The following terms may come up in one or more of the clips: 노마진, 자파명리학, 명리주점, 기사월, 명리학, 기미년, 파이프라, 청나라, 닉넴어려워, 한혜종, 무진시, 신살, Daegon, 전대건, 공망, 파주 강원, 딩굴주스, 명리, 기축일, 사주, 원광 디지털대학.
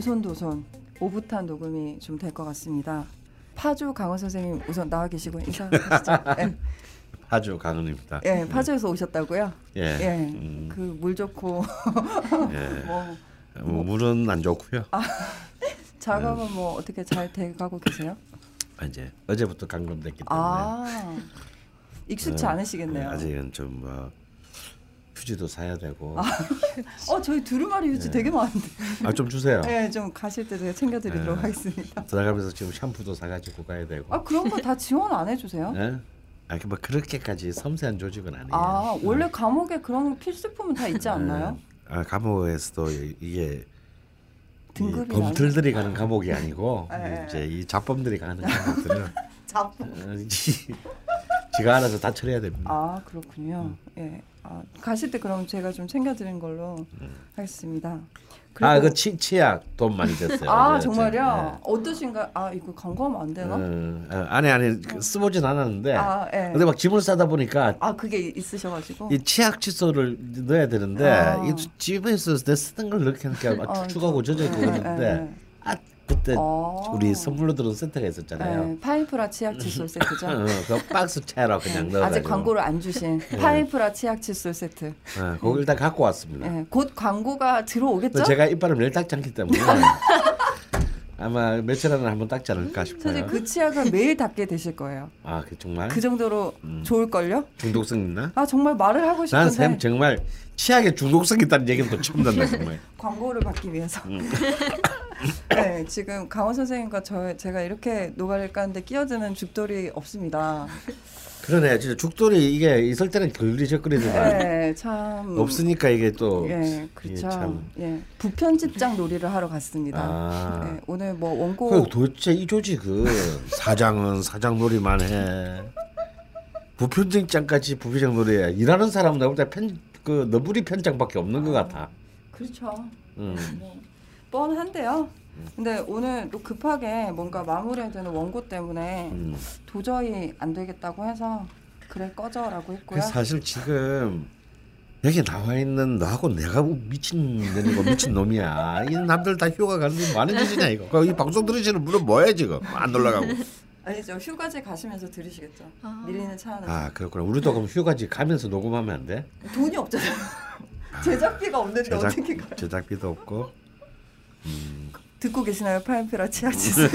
오손도손 오붓한 녹음이 좀 될 것 같습니다. 파주 강원 선생님 우선 나와 계시고 인사하시죠. 네. 파주 강원입니다. 예, 네, 파주에서 오셨다고요? 예, 예. 그 물 좋고 예. 뭐 물은 안 좋고요. 아, 작업은 뭐 어떻게 잘 돼가고 계세요? 이제 어제부터 감금됐기 때문에 익숙치 않으시겠네요. 아직은 좀 휴지도 사야 되고. 저희 두루마리 휴지 되게 많은데. 좀 주세요. 네, 좀 가실 때 제가 챙겨드리도록 하겠습니다. 들어가면서 지금 샴푸도 사가지고 가야 되고. 그런 거 다 지원 안 해주세요? 네. 그렇게까지 섬세한 조직은 아니에요. 원래 감옥에 그런 필수품은 다 있지 않나요? 감옥에서도 이게 범틀들이 가는 감옥이 아니고 이제 이 잡범들이 가는 감옥들은 잡범. 지가 알아서 다 처리해야 됩니다. 그렇군요. 예. 가실 때 그럼 제가 좀 챙겨드린 걸로 하겠습니다. 그 치약 돈 많이 됐어요. 정말요? 네. 어떠신가? 이거 광고하면 안 되나? 아니 써보진 않았는데. 예. 근데 막 집을 싸다 보니까. 그게 있으셔가지고. 이 치약 칫솔을 넣어야 되는데 이 집에서 내 쓰던 걸 넣게 축축하고 젖어 있고 그러는데. 그때 우리 선물로 들은 세트가 있었잖아요. 네, 파이프라 치약 칫솔 세트죠. 그 박스 채로 그냥 넣어가지고. 아직 광고를 안 주신 파이프라 치약 칫솔 세트. 그걸 다 갖고 왔습니다. 네, 곧 광고가 들어오겠죠? 제가 이빨을 매일 닦지 않기 때문에 아마 며칠 안에 한번 닦지 않을까 싶어요. 사실 그 치약을 매일 닦게 되실 거예요. 정말? 그 정도로 좋을걸요? 중독성 있나? 정말 말을 하고 싶은데. 난 쌤 정말 치약에 중독성 있다는 얘기는 또 처음 듣는다 정말. 광고를 받기 위해서. 네, 지금 강원 선생님과 제가 이렇게 노가리를 까는데 끼어드는 죽돌이 없습니다. 그러네, 진짜 죽돌이 이게 있을 때는 걸리적거리지만 네, 참 없으니까 이게 또 그렇죠. 참. 부편집장 놀이를 하러 갔습니다. 네, 오늘 뭐 원고 도대체 이 조직은 사장은 사장 놀이만 해. 부편집장까지 부편장 놀이해. 일하는 사람 나올 때 그 너부리 편장밖에 없는 것 같아. 그렇죠. 뻔한데요. 근데 오늘 또 급하게 뭔가 마무리해야 되는 원고 때문에 도저히 안 되겠다고 해서 그래 꺼져라고 했고요. 사실 지금 여기 나와 있는 너하고 내가 미친놈이야. 이 남들 다 휴가 가는 게 많은 짓이냐 이거. 이 방송 들으시는 분은 뭐해 지금 안 놀러가고. 아니죠. 휴가지 가시면서 들으시겠죠. 밀리는 차 안에서. 그렇구나. 우리도 그럼 휴가지 가면서 녹음하면 안 돼? 돈이 없잖아요. 제작비가 없는데 어떻게 가요? 제작비도 없고. 듣고 계시나요? 파이프라 치아치스.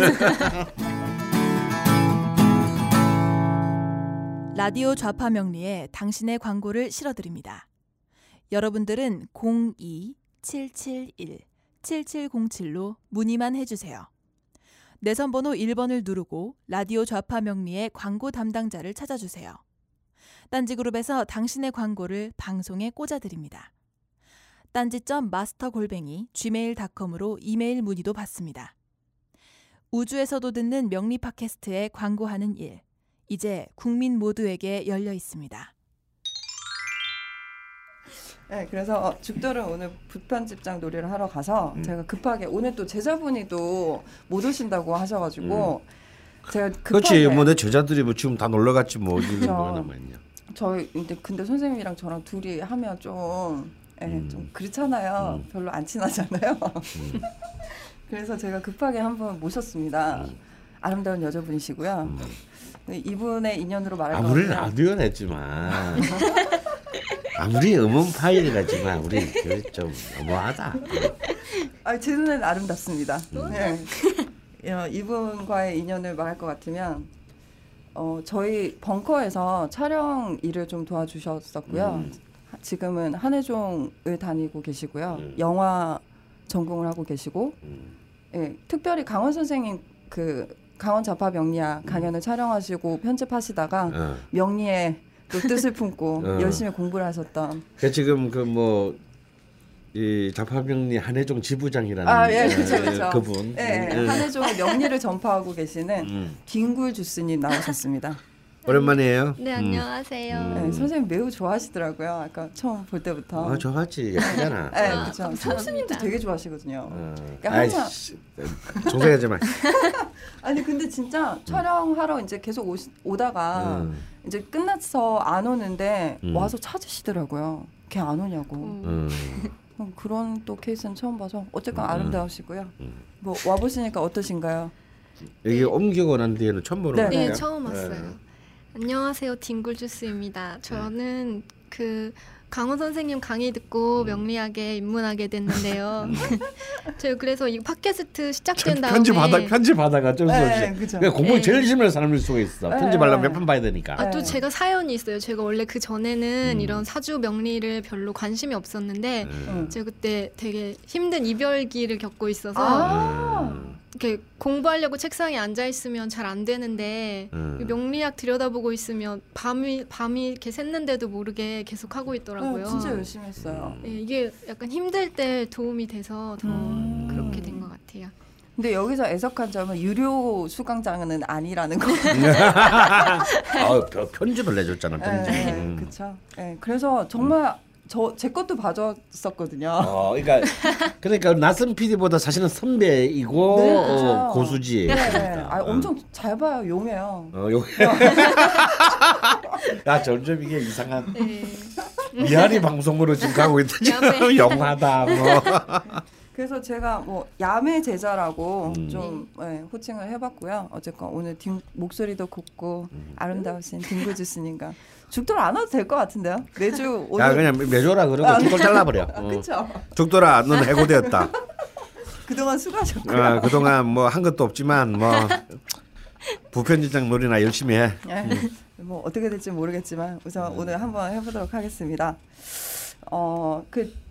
라디오 좌파명리에 당신의 광고를 실어드립니다. 여러분들은 02-771-7707로 문의만 해주세요. 내선번호 1번을 누르고 라디오 좌파명리의 광고 담당자를 찾아주세요. 딴지그룹에서 당신의 광고를 방송에 꽂아드립니다. 딴지.master@gmail.com으로 이메일 문의도 받습니다. 우주에서도 듣는 명리 팟캐스트에 광고하는 일, 이제 국민 모두에게 열려 있습니다. 네, 그래서 죽돌은 오늘 부편집장 놀이를 하러 가서 제가 급하게 오늘 또 제자분이 또 못 오신다고 하셔가지고 제가 급하게. 그렇지, 내 제자들이 지금 다 놀러 갔지 뭐 이런 거 남았냐. 저희 근데 선생님이랑 저랑 둘이 하면 좀. 예, 네, 좀 그렇잖아요. 별로 안 친하잖아요. 그래서 제가 급하게 한번 모셨습니다. 아름다운 여자분이시고요. 이분의 인연으로 말할 것 같아요. 우리는 아듀언 했지만 아무리 음원 파일이 같지만 우리 좀 너무하다. 제 눈에는 아름답습니다. 네. 이분과의 인연을 말할 것 같으면 저희 벙커에서 촬영 일을 좀 도와주셨었고요. 지금은 한혜종을 다니고 계시고요. 영화 전공을 하고 계시고, 예, 특별히 강원 선생님 그 강원 자파명리학 강연을 촬영하시고 편집하시다가 명리에 또 뜻을 품고 열심히 공부를 하셨던. 그 지금 그 뭐 이 자파명리 한혜종 지부장이라는 그렇죠. 그분. 한혜종의 명리를 전파하고 계시는 딩굴주스님 나오셨습니다. 오랜만이에요. 네, 안녕하세요. 네, 선생님 매우 좋아하시더라고요. 아까 처음 볼 때부터. 좋아하지. 예쁘잖아. 네, 그렇죠. 선생님도 되게 좋아하시거든요. 그러니까 조세하지 마. 아니 근데 진짜 촬영하러 이제 계속 오다가 이제 끝나서 안 오는데 와서 찾으시더라고요. 걔 안 오냐고. 그런 또 케이스는 처음 봐서 어쨌건 아름다우시고요. 뭐 와보시니까 어떠신가요? 여기 옮기고 난 뒤에는 처음 보는 거예요? 네, 처음 왔어요. 네. 안녕하세요, 딩굴주스입니다. 저는 그 강원 선생님 강의 듣고 명리학에 입문하게 됐는데요. 저 그래서 이 팟캐스트 시작된 다음에 편집하다가 좀 그러니까 공부 제일 심한 사람일 수가 있어. 편집하려면 몇 번 봐야 되니까. 아, 또 제가 사연이 있어요. 제가 원래 그 전에는 이런 사주 명리를 별로 관심이 없었는데 제가 그때 되게 힘든 이별기를 겪고 있어서 이렇게 공부하려고 책상에 앉아 있으면 잘 안 되는데 명리학 들여다보고 있으면 밤이 이렇게 샜는데도 모르게 계속 하고 있더라고요. 진짜 열심히 했어요. 네, 이게 약간 힘들 때 도움이 돼서 더 그렇게 된 것 같아요. 근데 여기서 애석한 점은 유료 수강장은 아니라는 거. 아, 편집을 내줬잖아. 편집. 네, 그렇죠. 네, 그래서 정말. 제 것도 봐줬었거든요. 그러니까 나선 PD보다 사실은 선배이고 네, 고수지. 네, 그러니까. 아, 엄청 잘 봐요. 용해요. 용해. 야, 점점 이게 이상한 미아리 방송으로 지금 가고 있다. 지금 영화다. 뭐. 그래서 제가 뭐 야매 제자라고 좀 호칭을 해봤고요. 어쨌건 오늘 목소리도 곱고 아름다우신 딩굴주스님과 죽돌 안 와도 될 것 같은데요? 매주 오늘. 야, 그냥 매줘라 그러고 죽돌 잘라버려. 그렇죠. 죽돌아, 넌 해고되었다. 그동안 수고하셨고요. 그동안 뭐 한 것도 없지만 뭐 부편집장 놀이나 열심히 해. 뭐 어떻게 될지 모르겠지만 우선 오늘 한번 해보도록 하겠습니다.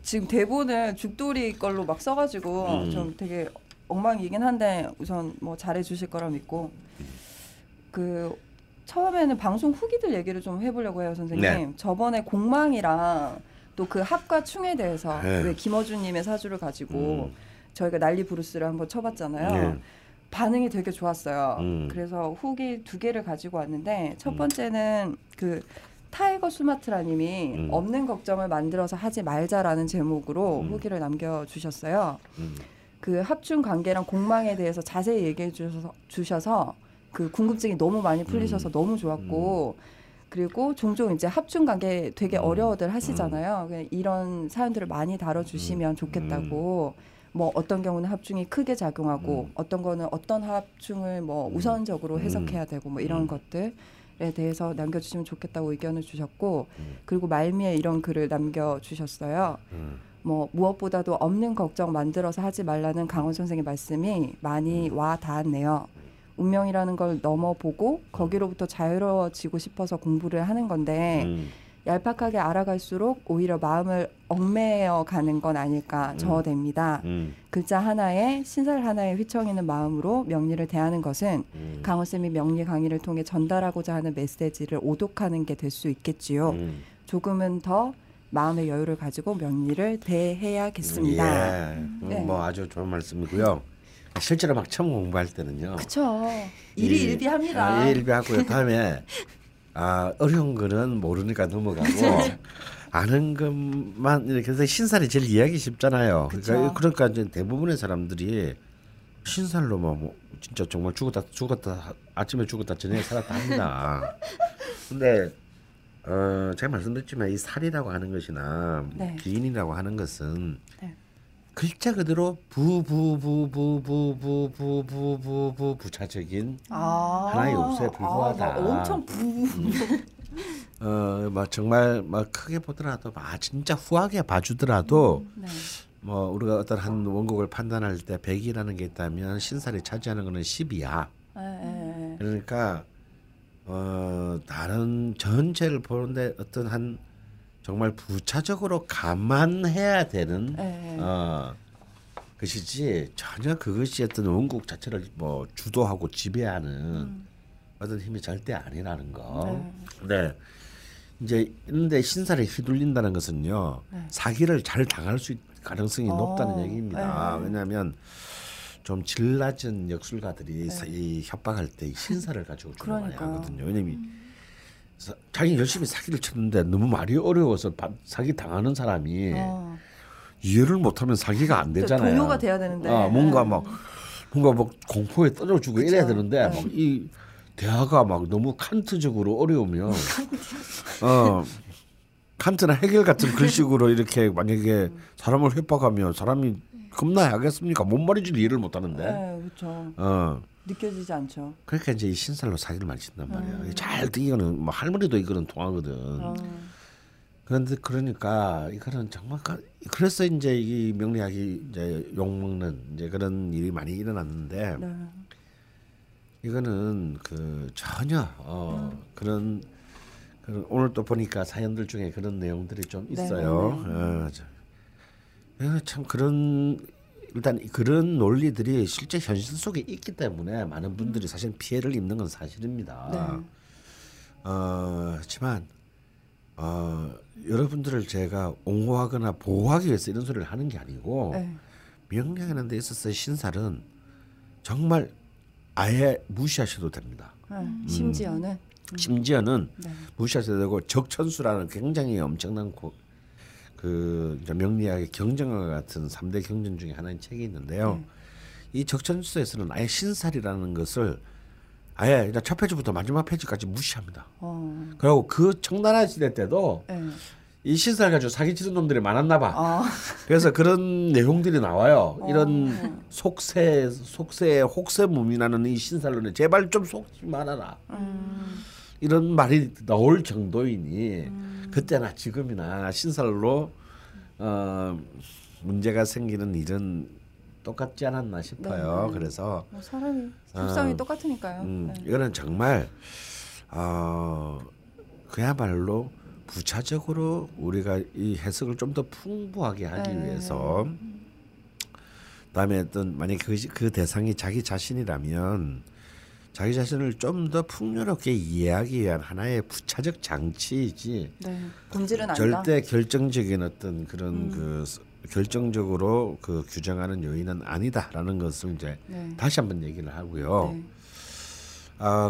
지금 대본을 죽돌이 걸로 막 써가지고 좀 되게 엉망이긴 한데 우선 뭐 잘해주실 거라 믿고 처음에는 방송 후기들 얘기를 좀 해보려고 해요, 선생님. 네. 저번에 공망이랑 또 그 합과 충에 대해서 왜 김어준님의 사주를 가지고 저희가 난리 부르스를 한번 쳐봤잖아요. 네. 반응이 되게 좋았어요. 그래서 후기 2개를 가지고 왔는데 첫 번째는 그 타이거 수마트라님이 없는 걱정을 만들어서 하지 말자라는 제목으로 후기를 남겨주셨어요. 그 합충 관계랑 공망에 대해서 자세히 얘기해 주셔서 그 궁금증이 너무 많이 풀리셔서 너무 좋았고 그리고 종종 이제 합충 관계 되게 어려워들 하시잖아요. 이런 사연들을 많이 다뤄주시면 좋겠다고 뭐 어떤 경우는 합충이 크게 작용하고 어떤 거는 어떤 합충을 뭐 우선적으로 해석해야 되고 뭐 이런 것들에 대해서 남겨주시면 좋겠다고 의견을 주셨고 그리고 말미에 이런 글을 남겨주셨어요. 뭐 무엇보다도 없는 걱정 만들어서 하지 말라는 강원 선생님 말씀이 많이 와 닿았네요. 운명이라는 걸 넘어보고 거기로부터 자유로워지고 싶어서 공부를 하는 건데 얄팍하게 알아갈수록 오히려 마음을 얽매여 가는 건 아닐까 저어댑니다. 글자 하나에 신살 하나에 휘청이는 마음으로 명리를 대하는 것은 강원쌤이 명리 강의를 통해 전달하고자 하는 메시지를 오독하는 게 될 수 있겠지요. 조금은 더 마음의 여유를 가지고 명리를 대해야겠습니다. 예. 뭐 아주 좋은 말씀이고요. 실제로 막 처음 공부할 때는요. 그렇죠. 일희일비합니다. 일희일비하고요. 다음에 어려운 거는 모르니까 넘어가고 아는 것만 이렇게 해서 신살이 제일 이해하기 쉽잖아요. 그러니까 이제 대부분의 사람들이 신살로 뭐 진짜 정말 죽었다 아침에 죽었다 저녁에 살았다 합니다. 근데 제가 말씀드렸지만 이 살이라고 하는 것이나 기인이라고 하는 것은 글자 그대로 부부부부부부부부부 부차적인 하나의 요소에 불과하다. 엄청 막 정말 막 크게 보더라도 막 진짜 후하게 봐주더라도 뭐 우리가 어떤 한 원곡을 판단할 때 100이라는 게 있다면 신살이 차지하는 거는 10이야. 그러니까 다른 전체를 보는데 어떤 한 정말 부차적으로 감안해야 되는 것이지 전혀 그것이 어떤 원국 자체를 뭐 주도하고 지배하는 어떤 힘이 절대 아니라는 거. 네. 이제 그런데 신살에 휘둘린다는 것은요 사기를 잘 당할 수 가능성이 높다는 얘기입니다. 왜냐하면 좀 질 낮은 역술가들이 이 협박할 때 신살을 가지고 주로 많이 하거든요. 왜냐면 자기 열심히 사기를 쳤는데 너무 말이 어려워서 사기 당하는 사람이 이해를 못하면 사기가 안 되잖아요. 동요가 돼야 되는데 뭔가 막 공포에 떨어지고 이래야 되는데 막 이 대화가 막 너무 칸트적으로 어려우면 칸트나 헤겔 같은 글씨로 이렇게 만약에 사람을 협박하면 사람이 겁나야 하겠습니까? 뭔 말인지 이해를 못하는데. 네, 그렇죠. 느껴지지 않죠. 그러니까 이제 이 신살로 사기를 많이 친단 말이야. 잘 이거는 뭐 할머니도 이거는 통하거든. 그런데 그러니까 이거는 정말 그래서 이제 이 명리학이 이제 욕먹는 이제 그런 일이 많이 일어났는데 네. 이거는 그 전혀 그런 오늘 또 보니까 사연들 중에 그런 내용들이 좀 있어요. 네. 참 그런 일단 그런 논리들이 실제 현실 속에 있기 때문에 많은 분들이 사실 피해를 입는 건 사실입니다. 네. 하지만 여러분들을 제가 옹호하거나 보호하기 위해서 이런 소리를 하는 게 아니고 네. 명리학이라는 데 있어서 신살은 정말 아예 무시하셔도 됩니다. 심지어는 네. 무시하셔도 되고 적천수라는 굉장히 엄청난 그 명리학의 경전과 같은 3대 경전 중에 하나인 책이 있는데요. 이 적천수에서는 아예 신살이라는 것을 아예 첫 페이지부터 마지막 페이지까지 무시합니다. 그리고 그 청나라 시대 때도 이 신살 가지고 사기치는 놈들이 많았나 봐. 그래서 그런 내용들이 나와요. 이런 속세의 혹세무민하는 이 신살론에 제발 좀 속지 말아라. 이런 말이 나올 정도이니 그때나 지금이나 신살로 문제가 생기는 일은 똑같지 않았나 싶어요. 네네. 그래서 뭐 사람이 속성이 똑같으니까요. 네. 이거는 정말 그야말로 부차적으로 우리가 이 해석을 좀 더 풍부하게 하기 네. 위해서 그다음에 어떤 만약에 그 대상이 자기 자신이라면 자기 자신을 좀 더 풍요롭게 이해하기 위한 하나의 부차적 장치이지 네. 본질은 아니다. 절대 결정적인 어떤 그런 그 결정적으로 그 규정하는 요인은 아니다라는 것을 이제 네. 다시 한번 얘기를 하고요. 네.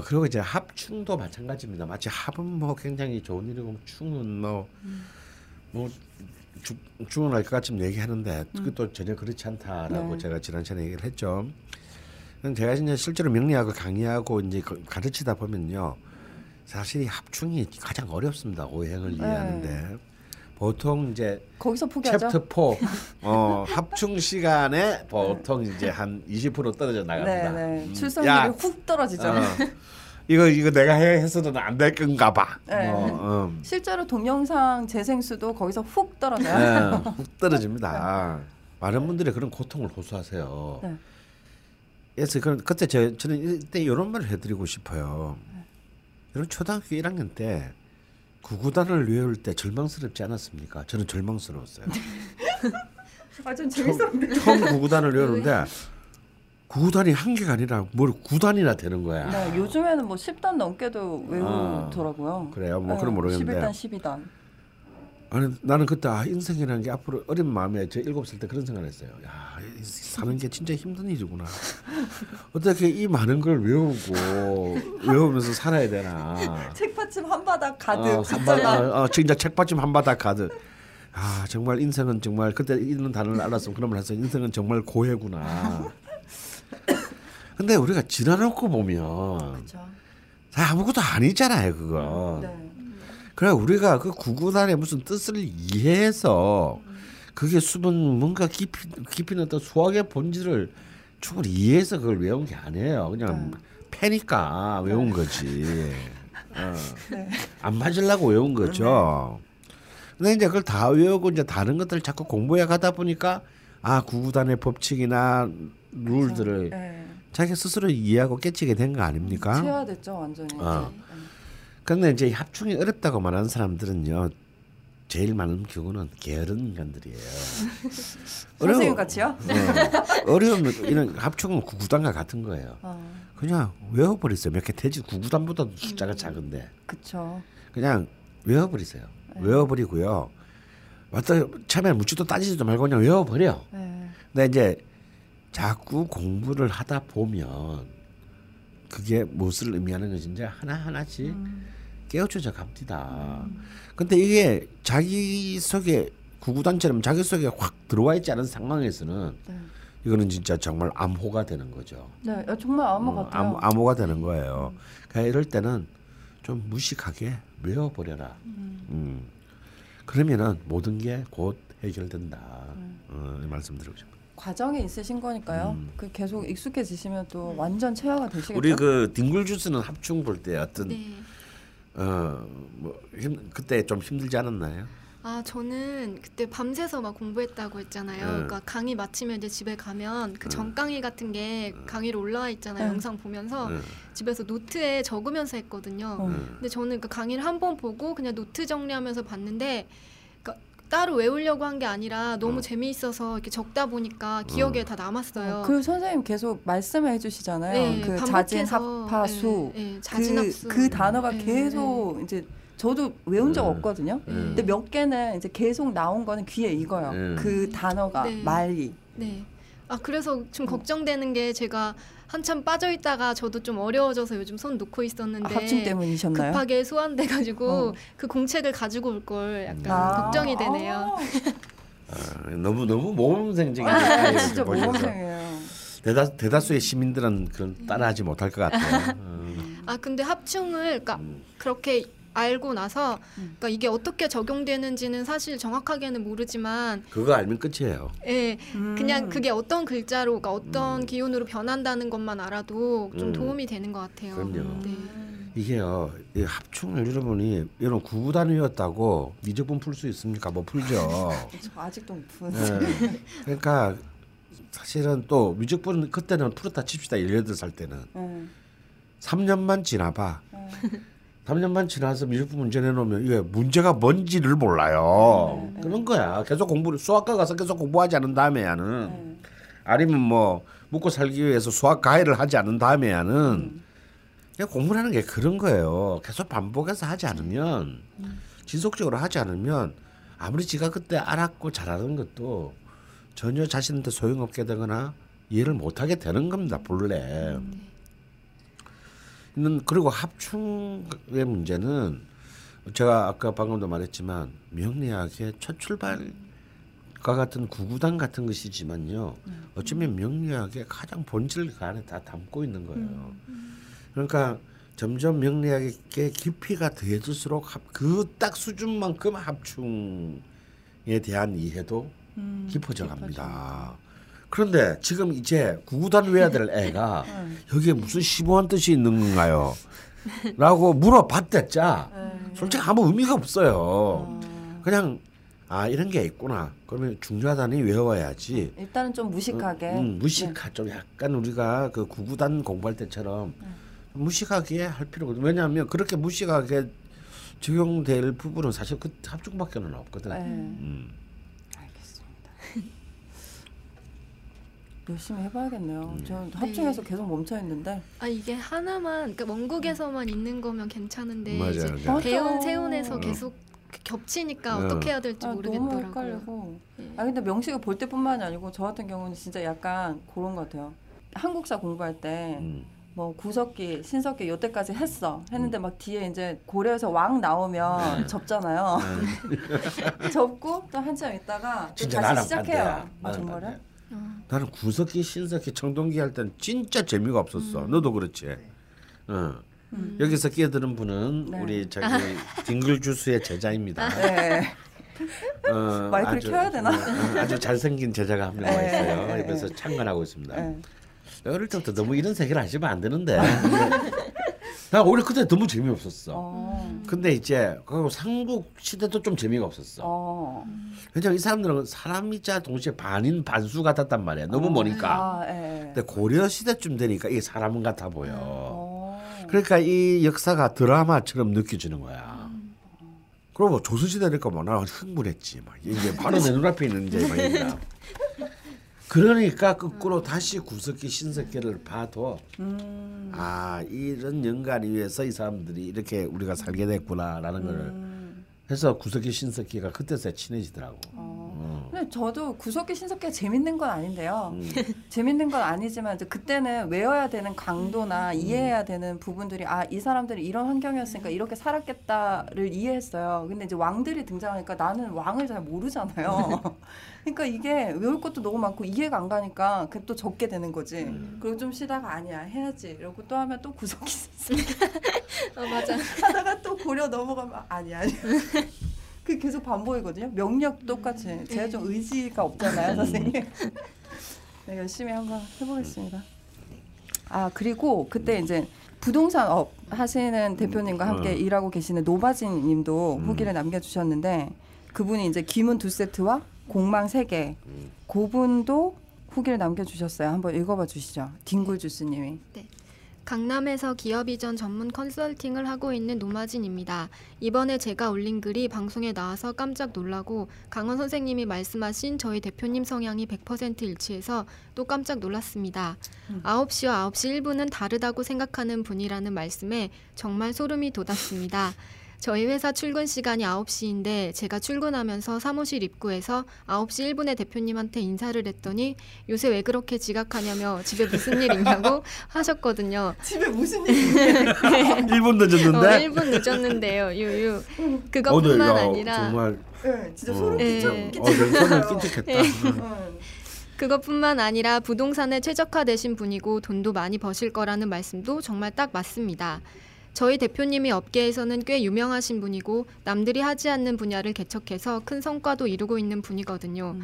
그리고 이제 합충도 마찬가지입니다. 마치 합은 뭐 굉장히 좋은 일이고 충은 뭐 충은 알 것 같이 얘기하는데 그것도 전혀 그렇지 않다라고 네. 제가 지난 시간에 얘기를 했죠. 제가 이제 실제로 명리학을 강의하고 이제 가르치다 보면요, 사실 이 합충이 가장 어렵습니다. 오행을 이해하는데 보통 이제 거기서 포기하죠. 챕터 4 합충 시간에 보통 이제 한 20% 떨어져 나갑니다. 출석률이 훅 떨어지죠. 이거 내가 해서는 안 될 건가 봐. 네. 실제로 동영상 재생 수도 거기서 훅 떨어져요. 훅 떨어집니다. 많은 분들이 그런 고통을 호소하세요. 그래서 그때 저는 이때 이런 말을 해드리고 싶어요. 여러분 초등학교 1학년 때 구구단을 외울 때 절망스럽지 않았습니까? 저는 절망스러웠어요. 아, 좀 재밌었는데. 처음 구구단을 외우는데 구구단이 한 개가 아니라 뭘 9단이나 되는 거야. 네, 요즘에는 뭐 10단 넘게도 외우더라고요. 그래요? 뭐 그런 모르겠는데. 11단, 12단. 아니, 나는 그때 인생이라는 게 앞으로 어린 마음에 저 7살 때 그런 생각을 했어요. 야, 사는 게 진짜 힘든 일이구나. 어떻게 이 많은 걸 외우면서 살아야 되나. 책받침 한 바닥 가득. 진짜 책받침 한 바닥 가득. 아, 정말 인생은 정말 그때 이런 단어를 알았으면 그런 말 했어요. 인생은 정말 고해구나. 근데 우리가 지나놓고 보면 그쵸. 아무것도 아니잖아요, 그거. 네. 그래 우리가 그 구구단의 무슨 뜻을 이해해서 그게 숨은 뭔가 깊이는 어떤 수학의 본질을 충분히 이해해서 그걸 외운 게 아니에요. 그냥 패니까 외운 거지. 안 맞으려고 외운 거죠. 근데 이제 그걸 다 외우고 이제 다른 것들을 자꾸 공부해 가다 보니까 구구단의 법칙이나 룰들을 자기 스스로 이해하고 깨치게 된 거 아닙니까? 체화됐죠 완전히. 근데 이제 합충이 어렵다고 말하는 사람들은요, 제일 많은 경우는 게으른 인간들이에요. 선생님 같이요? 어려우면 이런 합충은 구구단과 같은 거예요. 그냥 외워버리세요. 몇 개 되지 구구단보다 숫자가 작은데. 그렇죠. 그냥 외워버리세요. 외워버리고요. 처음에 묻지도 따지지도 말고 그냥 외워버려. 근데 이제 자꾸 공부를 하다 보면 그게 무엇을 의미하는 것인지 하나하나씩 깨우쳐져 갑니다. 근데 이게 자기 속에 구구단처럼 자기 속에 확 들어와 있지 않은 상황에서는 이거는 진짜 정말 암호가 되는 거죠. 네, 정말 암호 같아요. 암호가 되는 거예요. 그러니까 이럴 때는 좀 무식하게 외워버려라. 그러면은 모든 게 곧 해결된다. 말씀드리고 싶어요. 과정에 있으신 거니까요. 그 계속 익숙해지시면 또 완전 체화가 되시겠죠. 우리 그 딩굴주스는 합충 볼 때 어떤 그때 좀 힘들지 않았나요? 아, 저는 그때 밤새서 막 공부했다고 했잖아요. 그러니까 강의 마치면 이제 집에 가면 그 전 강의 같은 게 강의로 올라와 있잖아요. 영상 보면서 집에서 노트에 적으면서 했거든요. 근데 저는 그 강의를 한 번 보고 그냥 노트 정리하면서 봤는데 따로 외우려고 한 게 아니라 너무 재미있어서 이렇게 적다 보니까 기억에 다 남았어요. 그 선생님 계속 말씀해 주시잖아요. 네, 그 자진합파수, 네, 자진합수 그 단어가 계속 이제 저도 외운 적 없거든요. 근데 몇 개는 이제 계속 나온 거는 귀에 익어요. 그 단어가 말이. 네. 아, 그래서 좀 걱정되는 게 제가 한참 빠져있다가 저도 좀 어려워져서 요즘 손 놓고 있었는데 합충 때문이셨나요? 급하게 소환돼가지고 그 공책을 가지고 올 걸 약간 걱정이 되네요. 아, 너무 모범생적인 진짜 모범생이에요. 대다수의 시민들은 그걸 따라하지 못할 것 같아요. 아, 근데 합충을 그렇게 알고 나서 그러니까 이게 어떻게 적용되는지는 사실 정확하게는 모르지만 그거 알면 끝이에요. 예, 그냥 그게 어떤 글자로 그러니까 어떤 기운으로 변한다는 것만 알아도 좀 도움이 되는 것 같아요. 그럼요. 네. 이게요, 이 합충을 여러분이 이런 구구단 외웠다고 미적분 풀 수 있습니까? 뭐 풀죠. 아직도 못 푸는. 네. 그러니까 사실은 또 미적분 그때는 풀었다 칩시다 18살 때는 3년만 지나봐. 3년만 지나서 미적분 문제 내놓으면 이게 문제가 뭔지를 몰라요. 그런 거야. 계속 공부를 수학과 가서 계속 공부하지 않은 다음에야는 아니면 뭐 먹고 살기 위해서 수학 과외를 하지 않은 다음에야는 공부하는 게 그런 거예요. 계속 반복해서 하지 않으면 지속적으로 하지 않으면 아무리 지가 그때 알았고 잘하는 것도 전혀 자신한테 소용없게 되거나 이해를 못하게 되는 겁니다. 본래. 그리고 합충의 문제는 제가 아까 방금도 말했지만 명리학의 첫 출발과 같은 구구단 같은 것이지만요. 어쩌면 명리학의 가장 본질을 그 안에 다 담고 있는 거예요. 그러니까 점점 명리학의 깊이가 더해질수록 그 딱 수준만큼 합충에 대한 이해도 깊어져 갑니다. 그런데 지금 이제 구구단 외워야 될 애가 여기에 무슨 심오한 뜻이 있는 건가요? 라고 물어봤댔자 솔직히 아무 의미가 없어요. 그냥 아, 이런 게 있구나. 그러면 중요하다니 외워야지. 일단은 좀 무식하게. 좀 약간 우리가 그 구구단 공부할 때처럼 무식하게 할 필요가 없어요. 왜냐하면 그렇게 무식하게 적용될 부분은 사실 그 합충밖에 는 없거든요. 열심히 해봐야겠네요. 저는 합충해서 계속 멈춰있는데. 아, 이게 하나만 그러니까 원곡에서만 있는 거면 괜찮은데 맞아. 대운 세운에서 계속 겹치니까 어떻게 해야 될지 모르겠더라고요. 너무 헷갈리고. 아, 근데 명식을 볼 때뿐만이 아니고 저 같은 경우는 진짜 약간 그런 것 같아요. 한국사 공부할 때 뭐 구석기, 신석기 요때까지 했는데 막 뒤에 이제 고려에서 왕 나오면 접잖아요. 접고 또 한참 있다가 또 다시 시작해요. 정말요? 나는 구석기, 신석기, 청동기 할 때는 진짜 재미가 없었어. 너도 그렇지. 여기서 끼어드는 분은 우리 저기 딩굴주스의 제자입니다. 네. 마이크를 켜야 되나? 아주 잘생긴 제자가 한 명 와 있어요. 그래서 참관하고 있습니다. 어릴 때부터 너무 이런 세계를 하시면 안 되는데. 나 오히려 그때 너무 재미없었어. 근데 이제 그 삼국 시대도 좀 재미가 없었어. 왜냐면 이 사람들은 사람이자 동시에 반인 반수 같았단 말이야. 너무 머니까. 근데 고려 시대쯤 되니까 이게 사람 같아 보여. 그러니까 이 역사가 드라마처럼 느껴지는 거야. 그리고 조선 시대니까 뭐 나 흥분했지. 막 이게 바로 내 눈앞에 있는데 막 이러니까. 그러니까 거꾸로 다시 구석기 신석기를 봐도 아, 이런 연관을 위해서 이 사람들이 이렇게 우리가 살게 됐구나라는 걸 해서 구석기 신석기가 그때서야 친해지더라고. 근데 저도 구석기 신석기가 재밌는 건 아닌데요. 재밌는 건 아니지만 이제 그때는 외워야 되는 강도나 이해해야 되는 부분들이 아, 이 사람들이 이런 환경이었으니까 이렇게 살았겠다를 이해했어요. 근데 이제 왕들이 등장하니까 나는 왕을 잘 모르잖아요. 그러니까 이게 외울 것도 너무 많고 이해가 안 가니까 그게 또 적게 되는 거지. 그리고 좀 쉬다가 아니야 해야지 이러고 또 하면 또 구석기 신석기. 맞아. 하다가 또 고려 넘어가면 아니야. 그 계속 반복이거든요. 명력 똑같이. 제가 좀 의지가 없잖아요, 선생님. 네, 열심히 한번 해보겠습니다. 아, 그리고 그때 이제 부동산업 하시는 대표님과 함께 일하고 계시는 노바진 님도 후기를 남겨주셨는데, 그분이 이제 김은 2세트와 공망 3개, 그분도 후기를 남겨주셨어요. 한번 읽어봐 주시죠. 딩굴주스 님이. 네. 강남에서 기업 이전 전문 컨설팅을 하고 있는 노마진입니다. 이번에 제가 올린 글이 방송에 나와서 깜짝 놀라고 강원 선생님이 말씀하신 저희 대표님 성향이 100% 일치해서 또 깜짝 놀랐습니다. 9시와 9시 1분은 다르다고 생각하는 분이라는 말씀에 정말 소름이 돋았습니다. 저희 회사 출근 시간이 9시인데 제가 출근하면서 사무실 입구에서 9시 1분에 대표님한테 인사를 했더니 요새 왜 그렇게 지각하냐며 집에 무슨 일 있냐고 하셨거든요. 집에 무슨 일 있냐고. 1분 늦었는데? 1분 늦었는데요. 유유. 그것뿐만 아니라 정말 네, 진짜 소름 끼쳤겠다. 그것뿐만 아니라 부동산에 최적화되신 분이고 돈도 많이 버실 거라는 말씀도 정말 딱 맞습니다. 저희 대표님이 업계에서는 꽤 유명하신 분이고 남들이 하지 않는 분야를 개척해서 큰 성과도 이루고 있는 분이거든요.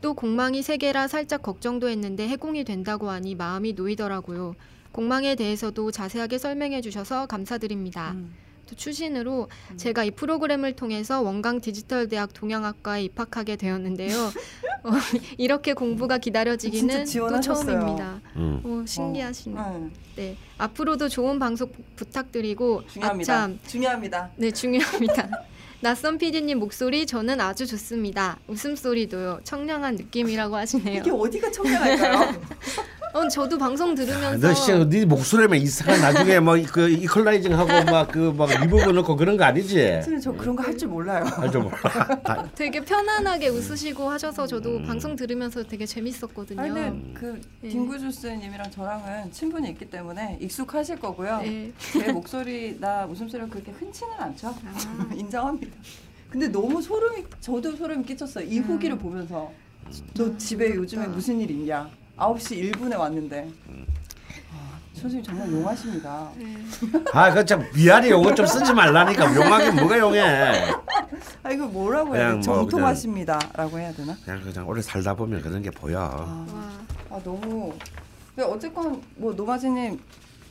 또 공망이 3개라 살짝 걱정도 했는데 해공이 된다고 하니 마음이 놓이더라고요. 공망에 대해서도 자세하게 설명해 주셔서 감사드립니다. 또 추신으로 제가 이 프로그램을 통해서 원광 디지털대학 동양학과에 입학하게 되었는데요. 이렇게 공부가 기다려지기는 또 처음입니다. 신기하시네요. 네, 앞으로도 좋은 방송 부탁드리고 중요합니다. 아, 중요합니다. 네, 중요합니다. 낯선 PD님 목소리 저는 아주 좋습니다. 웃음소리도요. 청량한 느낌이라고 하시네요. 이게 어디가 청량할까요? 저도 방송 들으면서 너 진짜 네 목소리만 이상한 나중에 막 그 이퀄라이징하고 막 그 막 리버브 넣고 그런 거 아니지? 저는 저 그런 거 할 줄 몰라요. 할 줄 몰라. 되게 편안하게 웃으시고 하셔서 저도 방송 들으면서 되게 재밌었거든요. 아니, 근데 그 김구주스님이랑 저랑은 친분이 있기 때문에 익숙하실 거고요. 네. 제 목소리나 웃음소리가 그렇게 흔치는 않죠. 아. 인정합니다. 근데 너무 저도 소름이 끼쳤어요. 이 후기를 보면서 너 집에 요즘에 무슨 일 있냐? 9시 1분에 왔는데. 선생님 정말 용하십니다. 아, 그거 참 미안해. 요거 좀 쓰지 말라니까. 용하긴 뭐가 용해. 아, 이거 뭐라고 해야 돼? 정통하십니다. 라고 해야 되나? 그냥 오래 살다 보면 그런 게 보여. 아 너무. 근데 어쨌건 뭐 노마진님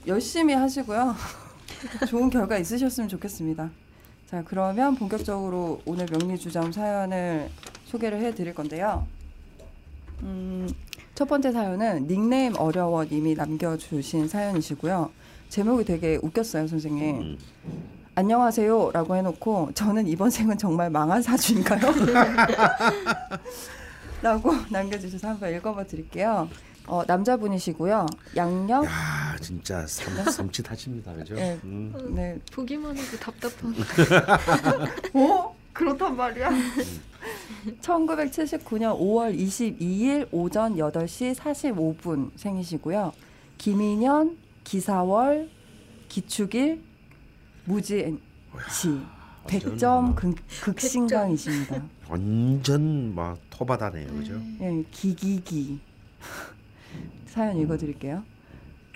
열심히 하시고요. 좋은 결과 있으셨으면 좋겠습니다. 자, 그러면 본격적으로 오늘 명리주점 사연을 소개를 해드릴 건데요. 첫 번째 사연은 닉네임 어려워 님이 남겨주신 사연이시고요. 제목이 되게 웃겼어요, 선생님. 안녕하세요 라고 해놓고 저는 이번 생은 정말 망한 사주인가요? 라고 남겨주셔서 한번 읽어봐 드릴게요. 남자분이시고요. 양력. 야, 진짜 섬찟하십니다. 그죠? 네, 네. 보기만 해도 답답한. 어? 그렇단 말이야. 1979년 5월 22일 오전 8시 45분 생이시고요. 기미년, 기사월, 기축일, 무진시 100점 극신강이십니다. 완전 막 토바다네요. 그죠? 네, 기기기. 사연 읽어드릴게요.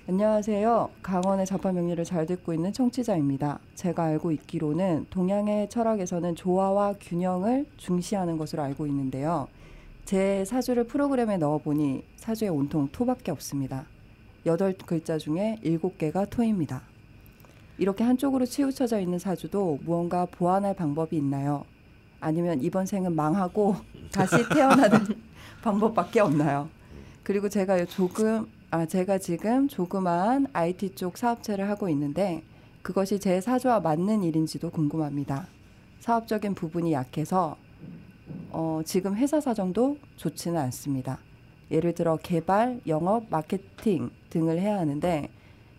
안녕하세요. 강원의 자파명리를 잘 듣고 있는 청취자입니다. 제가 알고 있기로는 동양의 철학에서는 조화와 균형을 중시하는 것으로 알고 있는데요. 제 사주를 프로그램에 넣어보니 사주에 온통 토밖에 없습니다. 8글자 중에 7개가 토입니다. 이렇게 한쪽으로 치우쳐져 있는 사주도 무언가 보완할 방법이 있나요? 아니면 이번 생은 망하고 다시 태어나는 방법밖에 없나요? 그리고 제가 지금 조그마한 IT 쪽 사업체를 하고 있는데 그것이 제 사주와 맞는 일인지도 궁금합니다. 사업적인 부분이 약해서 지금 회사 사정도 좋지는 않습니다. 예를 들어 개발, 영업, 마케팅 등을 해야 하는데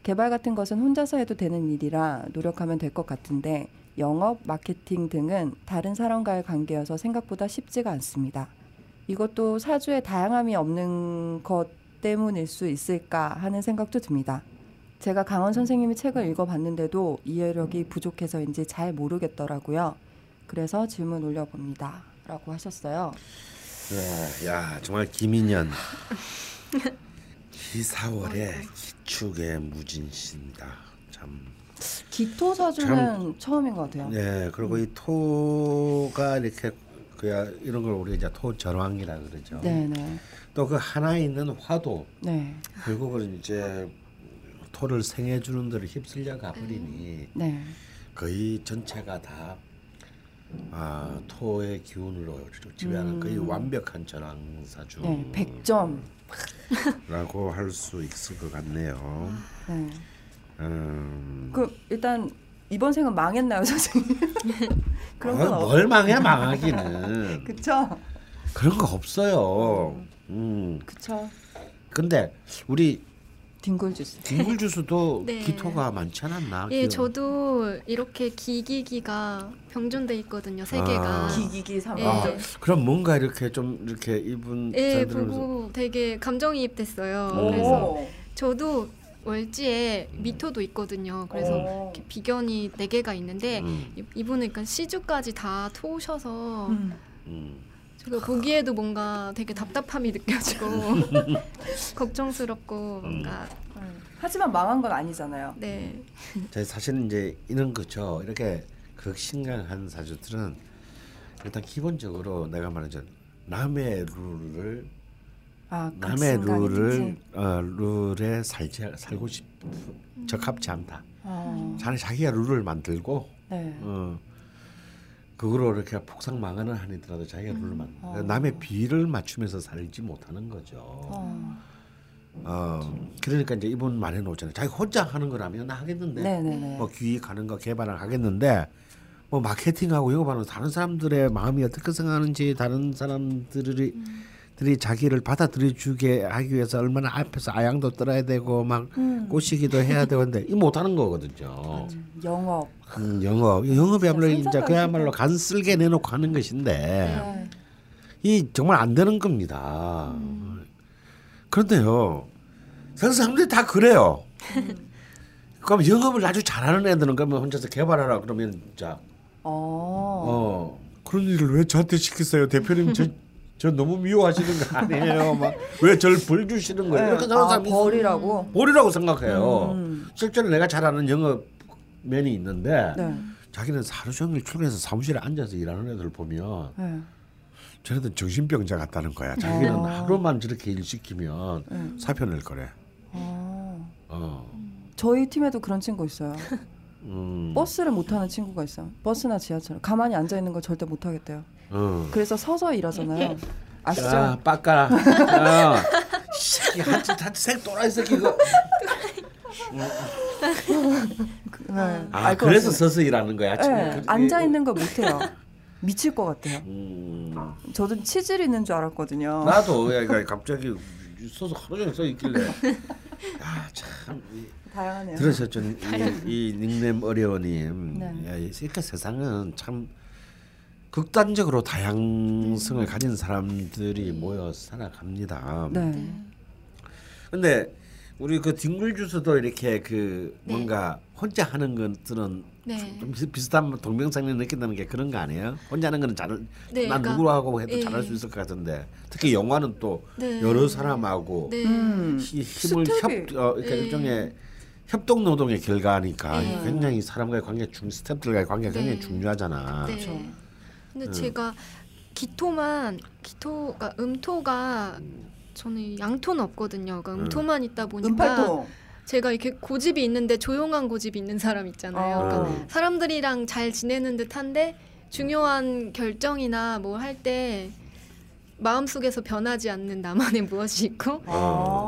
개발 같은 것은 혼자서 해도 되는 일이라 노력하면 될 것 같은데 영업, 마케팅 등은 다른 사람과의 관계여서 생각보다 쉽지가 않습니다. 이것도 사주의 다양함이 없는 것 때문일 수 있을까 하는 생각도 듭니다. 제가 강원 선생님이 책을 읽어봤는데도 이해력이 부족해서인지 잘 모르겠더라고요. 그래서 질문 올려봅니다. 라고 하셨어요. 야 정말 기미년 기사월에 기축에 무진시다. 참 기토사주는 처음인 것 같아요. 네, 그리고 이 토가 이렇게 그야 이런 걸 우리가 이제 토전왕이라 그러죠. 네네. 또 그 하나 있는 화도 네. 결국은 이제 토를 생해주는 데를 휩쓸려 가버리니 네. 거의 전체가 다 아, 토의 기운으로 지배하는 거의 완벽한 전왕사주. 네, 100점라고 할 수 있을 것 같네요. 네. 그 일단 이번 생은 망했나요, 선생님? 그런 건 없어요. 뭘 망해 망하기는. 그쵸? 그런 거 없어요. 그쵸. 근데 우리 딩굴주스도 네. 기토가 많지 않았나? 예, 기억. 저도 이렇게 기기기가 병존돼 있거든요. 세 개가. 기기기 3번. 예. 아, 그럼 뭔가 이렇게 좀 이렇게 이분 예, 보고 되게 감정이입됐어요. 오. 그래서 저도 월지에 미토도 있거든요. 그래서 이렇게 비견이 4개가 있는데 이분은 그러니까 시주까지 다 토우셔서 제가 보기에도 뭔가 되게 답답함이 느껴지고 걱정스럽고 뭔가 하지만 망한 건 아니잖아요. 네. 사실은 이제 이런 거죠. 이렇게 극신강한 사주들은 일단 기본적으로 내가 말하자면 남의 룰을 남의 룰을 룰에 살고 싶 적합치 않다. 자기가 룰을 만들고 네. 그거로 이렇게 폭삭 망하는 한이더라도 자기가 룰을 만들고 남의 비를 맞추면서 살지 못하는 거죠. 그러니까 이제 이분 말해놓잖아요. 자기 혼자 하는 거라면 나 하겠는데 네네네. 뭐 기획하는 거 개발을 하겠는데 뭐 마케팅하고 이거 봐도 다른 사람들의 마음이 어떻게 생각하는지 다른 사람들이 자기를 받아들여주게 하기 위해서 얼마나 앞에서 아양도 떨어야 되고 막 꼬시기도 해야 되는데 이 못하는 거거든요. 영업. 영업이야말로 이제 그야말로 간쓸게 내놓고 하는 것인데 네. 이 정말 안 되는 겁니다. 그런데요, 세상 사람들이 다 그래요. 그럼 영업을 아주 잘하는 애들은 그러면 혼자서 개발하라 그러면 진짜 그런 일을 왜 저한테 시키세요, 대표님? 저 너무 미워하시는 거 아니에요? 막 왜 저를 벌 주시는 거예요? 이렇게 사는 사람이 벌이라고 생각해요. 실제로 내가 잘 아는 영업맨이 있는데 네. 자기는 하루 종일 출근해서 사무실에 앉아서 일하는 애들 보면 네. 쟤네들 정신병자 같다는 거야. 자기는 하루만 저렇게 일 시키면 사표 낼 거래. 저희 팀에도 그런 친구 있어요. 버스를 못 타는 친구가 있어요. 버스나 지하철 가만히 앉아 있는 거 절대 못 하겠대요. 그래서 서서 일하잖아요. 아시죠? 아, 빡가라. 한참 또라이 새끼 이거. 아, 그래서 서서 일하는 거야. 네, 앉아 있는 거 못 해요. 미칠 것 같아요. 저도 치질 있는 줄 알았거든요. 나도 야, 갑자기 서서 하루 종일 서 있길래. 아, 참. 다양하네요. 들으셨죠? 이 닉네임 어려워님. 네. 야, 그러니까 세상은 참 극단적으로 다양성을 가진 사람들이 모여 살아갑니다. 네. 근데 우리 그 딩굴주스도 이렇게 그 네. 뭔가 혼자 하는 것들은 네. 좀 비슷한 동병상련을 느낀다는 게 그런 거 아니에요? 혼자 하는 거는 잘, 난 네, 그러니까, 누구하고 해도 네. 잘할 수 있을 것 같은데 특히 영화는 또 네. 여러 사람하고 네. 힘을 그러니까 네. 일종의 협동 노동의 결과니까 네. 굉장히 사람과의 관계 스태프들과의 관계가 네. 굉장히 중요하잖아. 네. 그렇죠. 근데 제가 기토가 음토가 저는 양토는 없거든요. 그러니까 음토만 있다 보니까 음팔토. 제가 이렇게 고집이 있는데 조용한 고집이 있는 사람 있잖아요. 그러니까 사람들이랑 잘 지내는 듯한데 중요한 결정이나 뭐 할 때 마음속에서 변하지 않는 나만의 무엇이 있고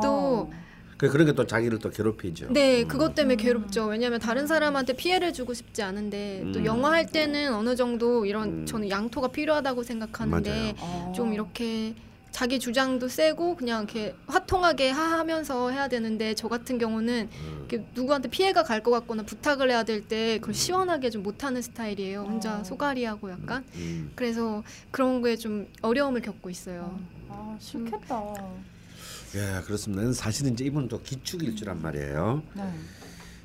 또 그런 게 또 자기를 또 괴롭히죠. 네, 그것 때문에 괴롭죠. 왜냐하면 다른 사람한테 피해를 주고 싶지 않은데 또 영화 할 때는 어느 정도 이런 저는 양토가 필요하다고 생각하는데 좀 이렇게 자기 주장도 세고 그냥 이렇게 화통하게 하면서 해야 되는데 저 같은 경우는 이렇게 누구한테 피해가 갈 것 같거나 부탁을 해야 될 때 그걸 시원하게 좀 못하는 스타일이에요. 혼자 소가리하고 약간 그래서 그런 거에 좀 어려움을 겪고 있어요. 아, 싫겠다. 예, 그렇습니다. 사실은 이제 이분은 또 기축일 줄 안 말이에요. 네.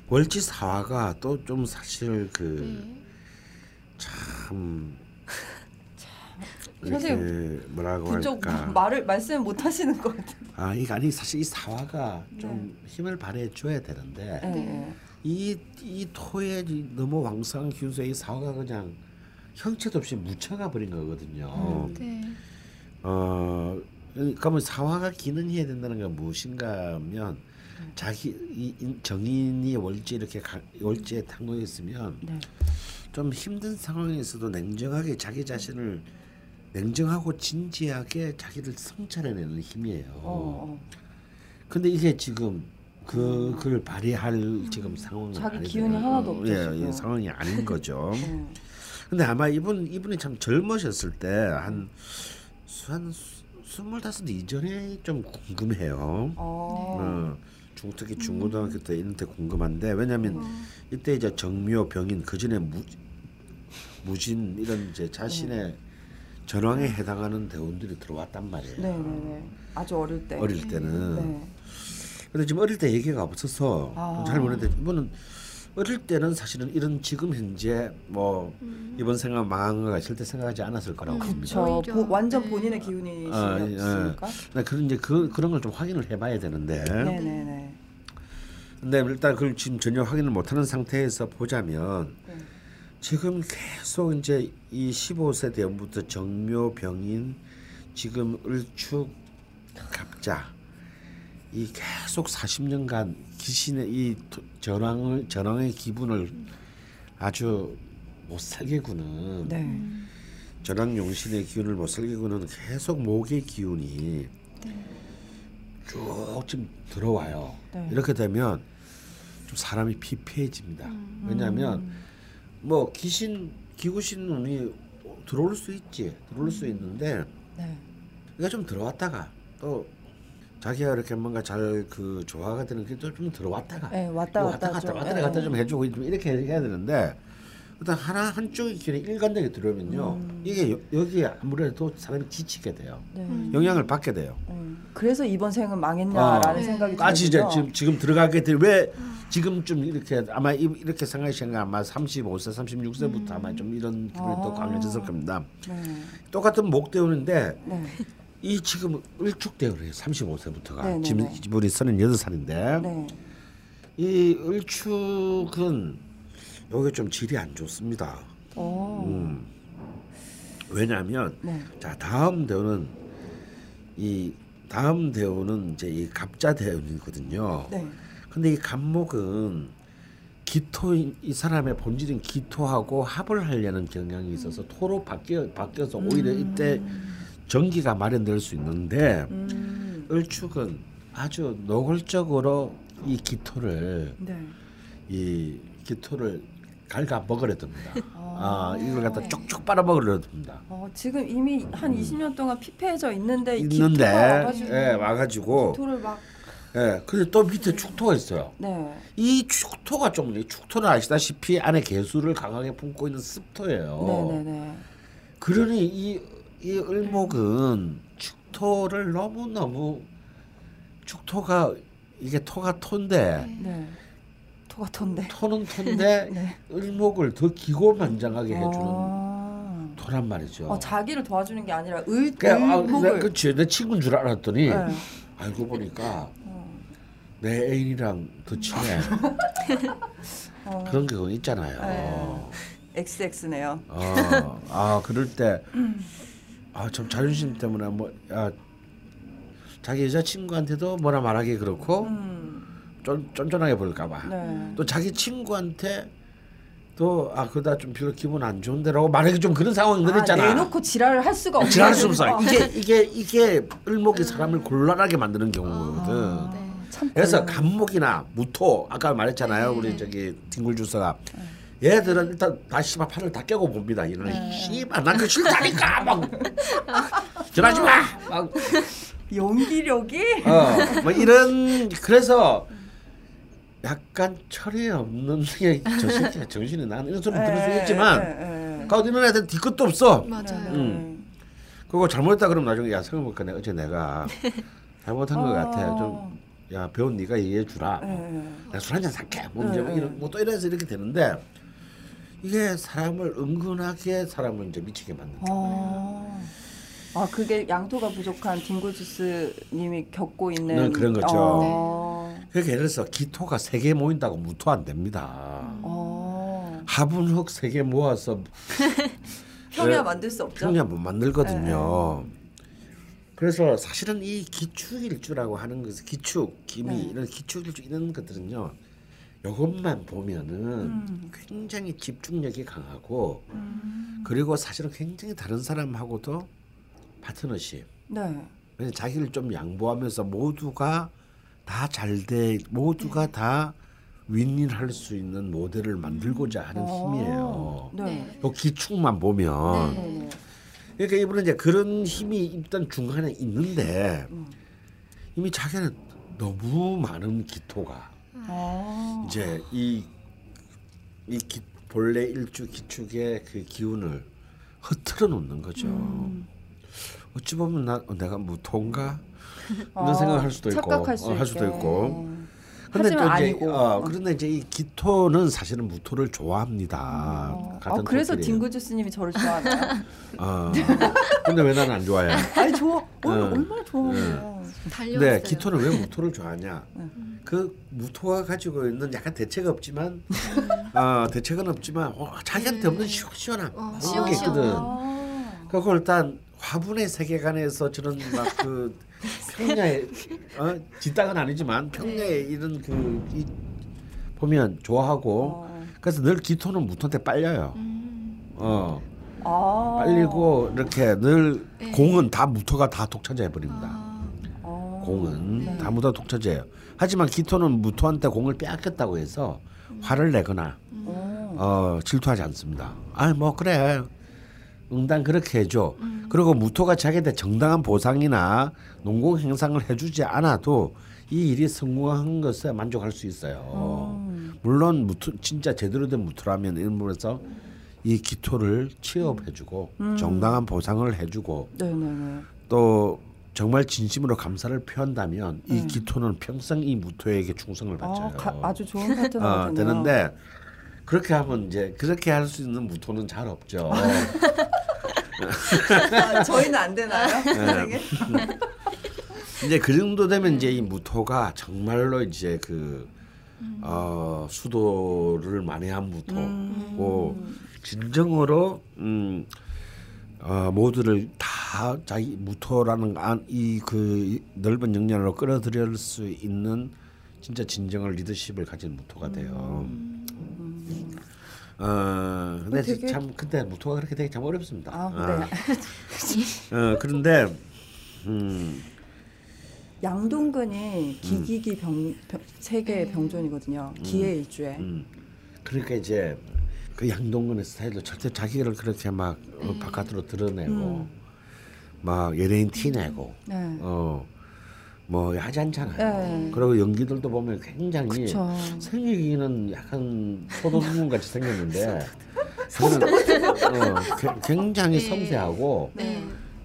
월지사화가 또 좀 사실 그 참 이렇게 뭐라고 할까 말씀 못 하시는 것 같아요. 아, 이게 아니 사실 이 사화가 좀 힘을 발휘해 줘야 되는데 이 토에 너무 왕성한 기운에서 이 사과가 그냥 형체도 없이 묻혀가 버린 거거든요. 네. 그러면 사화가 기능해야 된다는 건 무엇인가 하면 자기 이 정인이 월지 이렇게 월지에 탁놓여 있으면 네. 좀 힘든 상황에서도 냉정하게 자기 자신을 냉정하고 진지하게 자기를 성찰해내는 힘이에요. 근데 이게 지금 그걸 발휘할 지금 상황은 자기 아니잖아요. 기운이 하나도 없죠. 예, 상황이 아닌 거죠. 근데 아마 이분이 참 젊으셨을 때 한 25 이전에 좀 궁금해요. 특히 중고등학교 때 이런 때 궁금한데 왜냐하면 이때 이제 정묘 병인 그 전에 무진 이런 이제 자신의 전황에 해당하는 대운들이 들어왔단 말이에요. 네네네. 아주 어릴 때. 어릴 때는. 네. 근데 지금 어릴 때 얘기가 없어서 잘 모르는데 이분은 어릴 때는 사실은 이런 지금 현재 뭐 이번 생각 망한 거 절대 생각하지 않았을 거라고 봅니다. 그렇죠. 완전 본인의 기운이시니까. 그런 이제 그런 걸 좀 확인을 해봐야 되는데. 네네네. 근데 일단 그걸 지금 전혀 확인을 못하는 상태에서 보자면 지금 계속 이제 이 15세 대부터 정묘 병인 지금 을축 갑자. 이 계속 40년간 귀신의 이 전황의 기분을 아주 못 살게 구는 네. 전황 용신의 기운을 못 살게 구는 계속 목의 기운이 네. 쭉 지금 들어와요. 네. 이렇게 되면 좀 사람이 피폐해집니다. 왜냐하면 뭐 기구신 운이 들어올 수 있지, 들어올 수 있는데 네. 그러니까 좀 들어왔다가 또 자기가 이렇게 뭔가 잘 그 조화가 되는 게 좀 들어왔다가 네, 왔다 갔다 좀 해주고 좀 이렇게 해야 되는데 일단 한쪽의 기운이 일관되게 들어오면요 이게 여기에 아무래도 사람이 지치게 돼요. 네. 영향을 받게 돼요. 그래서 이번 생은 망했냐라는 생각이 들죠. 지금 들어가게 될 왜 지금 좀 이렇게 아마 이렇게 생각하시는 건 아마 35세, 36세부터 아마 좀 이런 기분이 또 강해졌을 겁니다. 네. 똑같은 목대운인데 네. 이 지금 을축대운을 해요. 35세부터가 네네네. 지금 이분이 38살인데 네. 이 을축은 여기 좀 질이 안 좋습니다. 왜냐하면 네. 자 다음 대운은 이제 이 갑자 대운이거든요. 네. 근데 이 갑목은 기토인 이 사람의 본질인 기토하고 합을 하려는 경향이 있어서 토로 바뀌어서 오히려 이때 전기가 마련될 수 있는데 을축은 아주 노골적으로 이 기토를 네. 갈가 먹으려 듭니다. 이걸 갖다 쪽쪽 빨아 먹으려 듭니다. 지금 이미 한 20년 동안 피폐해져 있는데 기토가 와가지고, 예, 기토를 막 예, 근데 또 밑에 축토가 있어요. 네. 이 축토가 축토는 아시다시피 안에 개수를 강하게 품고 있는 습토예요. 네네네. 그러니 이 을목은 축토를 너무너무 축토가 이게 토가 토인데 네. 토는 토인데 네. 을목을 더 기고만장하게 해주는 토란 말이죠. 자기를 도와주는 게 아니라 을목을. 그치 내 친구인 줄 알았더니 네. 알고 보니까 내 애인이랑 더 친해. 그런 경우 있잖아요. XX네요. 그럴 때 좀 자존심 때문에 자기 여자친구한테도 뭐라 말하기 그렇고 쫀쫀하게 볼까봐 네. 또 자기 친구한테 또 그러다 좀 별로 기분 안 좋은데라고 말하기 좀 그런 상황이 그랬잖아. 내놓고 지랄을 할 수가 없어요. 이게 을목이 사람을 곤란하게 만드는 경우거든. 네. 그래서 갑목이나 무토 아까 말했잖아요. 네. 우리 저기 딩굴주스가 얘들은 일단 다시 막 팔을 다 깨고 봅니다. 이런 씨발 난 그거 싫다니까 막 전하지 마. 막 용기력이 뭐 이런 그래서 약간 철이 없는 게 저 새끼가 정신이 나는 이런 소리 들을 수 있지만 가도 이런 애들 뒤끝도 없어. 맞아요. 그거 잘못했다 그러면 나중에 야 생각해보니까 내가 잘못한 것 같아. 좀 야 배운 네가 이해해 주라. 내가 술 한잔 살게. 뭐 또 이래서 이렇게 되는데. 이게 사람을 은근하게 사람을 이제 미치게 만든다. 그게 양토가 부족한 딩굴주스 님이 겪고 있는 그런 거죠. 그러니까 예를 들어서 기토가 3개 모인다고 무토 안 됩니다. 하분흑 3개 모아서 평야 만들 수 없죠. 평야 못 만들거든요. 네. 그래서 사실은 이 기축일주라고 하는 것은 기축, 기미 네. 이런 기축일주 이런 것들은요. 이것만 보면은 굉장히 집중력이 강하고 그리고 사실은 굉장히 다른 사람하고도 파트너십. 네. 왜냐면 자기를 좀 양보하면서 모두가 다 잘돼 모두가 다 윈윈할 수 있는 모델을 만들고자 하는 힘이에요. 네. 이 기축만 보면. 네. 그러니까 이분은 이제 그런 힘이 일단 중간에 있는데 이미 자기는 너무 많은 기토가 이제 본래 일주 기축의 그 기운을 흐트러 놓는 거죠. 어찌 보면 내가 무토인가 이런 생각을 할 수도 있고 할 수도 있고. 근데 또 이제 아니고. 그런데 이제 이 기토는 사실은 무토를 좋아합니다. 그래서 딩굴주스님이 저를 좋아하나요? 근데 왜 나는 안 좋아해? 아니 좋아. 얼마나 좋아해요. 근데 기토는 왜 무토를 좋아하냐? 그 무토가 가지고 있는 약간 대책 없지만 대책은 없지만 자기한테 없는 시원함 그런 게 있거든. 그걸 일단 화분의 세계관에서 저는 막 그 평야의 지땅은 아니지만 평야의 이런 그 보면 좋아하고 그래서 늘 기토는 무토한테 빨려요. 빨리고 이렇게 늘 공은 다 무토가 다 독차지해 버립니다. 공은 다 무토가 독차지해요. 하지만 기토는 무토한테 공을 빼앗겼다고 해서 화를 내거나 질투하지 않습니다. 아 뭐 그래. 응당 그렇게 해줘. 그리고 무토가 자기한테 정당한 보상이나 농공 행상을 해주지 않아도 이 일이 성공한 것에 만족할 수 있어요. 물론 무토 진짜 제대로 된 무토라면 이런 부분에서 이 기토를 취업해주고 정당한 보상을 해주고 또 정말 진심으로 감사를 표한다면 이 기토는 평생 이 무토에게 충성을 바쳐요. 아주 좋은 파트너가 되는데 그렇게 하면 이제 그렇게 할 수 있는 무토는 잘 없죠. 저희는 안 되나요? 네. 이제 그 정도 되면 이제 이 무토가 정말로 이제 그 수도를 만회한 무토고 진정으로 모두를 다 자기 무토라는 이 그 넓은 영역으로 끌어들일 수 있는 진짜 진정한 리더십을 가진 무토가 돼요. 근데 되게... 참 근데 무토가 그렇게 되게 참 어렵습니다. 네. 그런데 양동근이 기기기 세 개의 병존이거든요. 기의 일주에. 그러니까 이제 그 양동근의 스타일도 절대 자기를 그렇게 막 바깥으로 드러내고 막 연예인 티 내고 뭐 하지 않잖아요. 네. 그리고 연기들도 보면 굉장히 생기기는 약간 소도둑놈같이 생겼는데 굉장히 섬세하고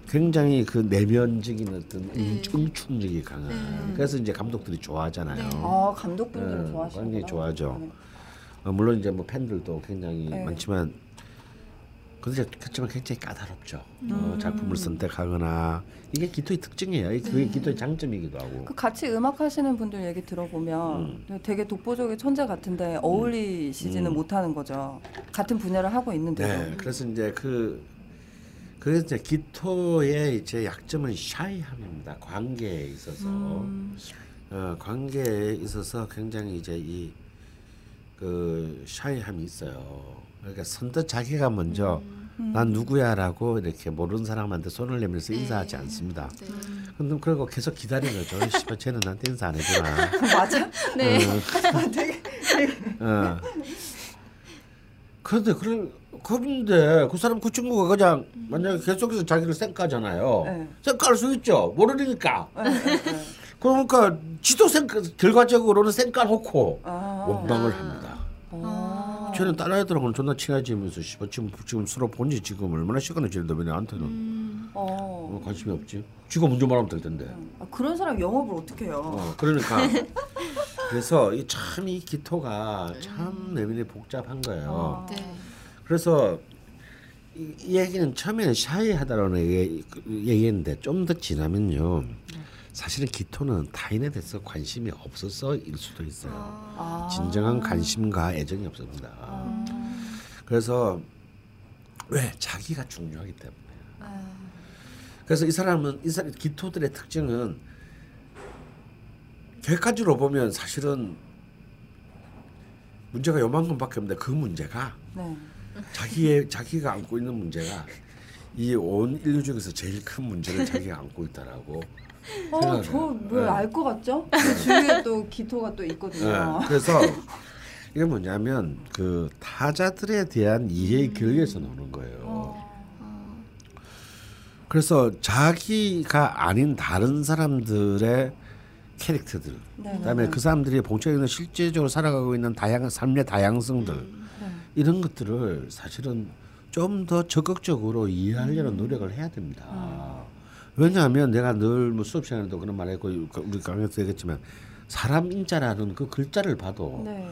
굉장히 그 내면적인 어떤 응축력이 강한 그래서 이제 감독들이 좋아하잖아요. 감독분들이 좋아하시구나. 굉장히 좋아하죠. 네. 물론 이제 뭐 팬들도 굉장히 많지만 그렇지만 굉장히 까다롭죠. 작품을 선택하거나 이게 기토의 특징이에요. 그게 기토의 장점이기도 하고. 그 같이 음악 하시는 분들 얘기 들어보면 되게 독보적인 천재 같은데 어울리시지는 못하는 거죠. 같은 분야를 하고 있는데도. 네, 그래서 이제 그래서 이제 기토의 이제 약점은 샤이함입니다. 관계에 있어서 관계에 있어서 굉장히 이제 이 그 샤이함이 있어요. 그러니까 선뜻 자기가 먼저 난 누구야라고 이렇게 모르는 사람한테 손을 내밀면서 인사하지 않습니다. 근데 그리고 계속 기다리는 거죠. 씨발 쟤는 나한테 인사 안 해주나. 맞아. 네. 그런데 그 사람 그 친구가 그냥 만약에 계속해서 자기를 쌩까잖아요. 쌩까할 수 있죠. 모르니까. 그러니까 지도 결과적으로는 쌩까놓고 원망을 합니다. 쟤는 딸아이 들하고는 존나 친해지면서 지금 서로 본지 지금 얼마나 시간을 지내는데 왜 나한테는 관심이 없지? 지가 먼저 말하면 될 텐데. 그런 사람 영업을 어떻게 해요? 그러니까 그래서 참 이 기토가 참 내면이 복잡한 거예요. 그래서 이 얘기는 처음에는 샤이하다라는 얘기했는데 좀 더 지나면요 사실은 기토는 타인에 대해서 관심이 없어서 일 수도 있어요. 진정한 관심과 애정이 없습니다. 그래서 왜? 자기가 중요하기 때문에. 그래서 이 사람은 기토들의 특징은 객관적으로 보면 사실은 문제가 요만큼밖에 없는데 그 문제가 네. 자기가 안고 있는 문제가 이 온 인류 중에서 제일 큰 문제를 자기가 안고 있다라고. 저 왜 알 것 같죠? 그 중에 또 기토가 또 있거든요. 네. 그래서 이게 뭐냐면 그 타자들에 대한 이해의 결계에서 오는 거예요. 그래서 자기가 아닌 다른 사람들의 캐릭터들, 네, 그다음에 네. 그 사람들이 본격적으로 실제적으로 살아가고 있는 삶의 다양성들 네. 이런 것들을 사실은 좀 더 적극적으로 이해하려는 노력을 해야 됩니다. 왜냐하면 내가 늘 뭐 수업 시간에도 그런 말했고 우리 강의에서 얘기했지만 사람 인자라는 그 글자를 봐도 네.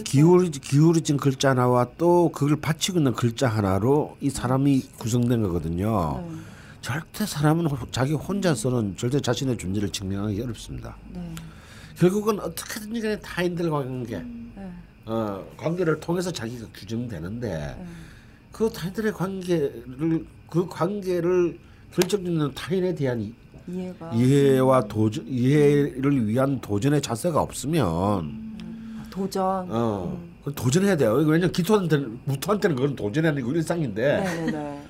기울어진 글자 하나와 또 그걸 받치고 있는 글자 하나로 이 사람이 구성된 거거든요. 네. 절대 사람은 자기 혼자서는 절대 자신의 존재를 증명하기 어렵습니다. 네. 결국은 어떻게든지 간에 타인들과 관계, 네. 관계를 통해서 자기가 규정되는데 네. 그 타인들의 관계를 결정짓는 타인에 대한 이해를 위한 도전의 자세가 없으면 도전. 도전해야 돼요. 왜냐면 무토한테는 그건 도전이 아니고 일상인데. 네네네.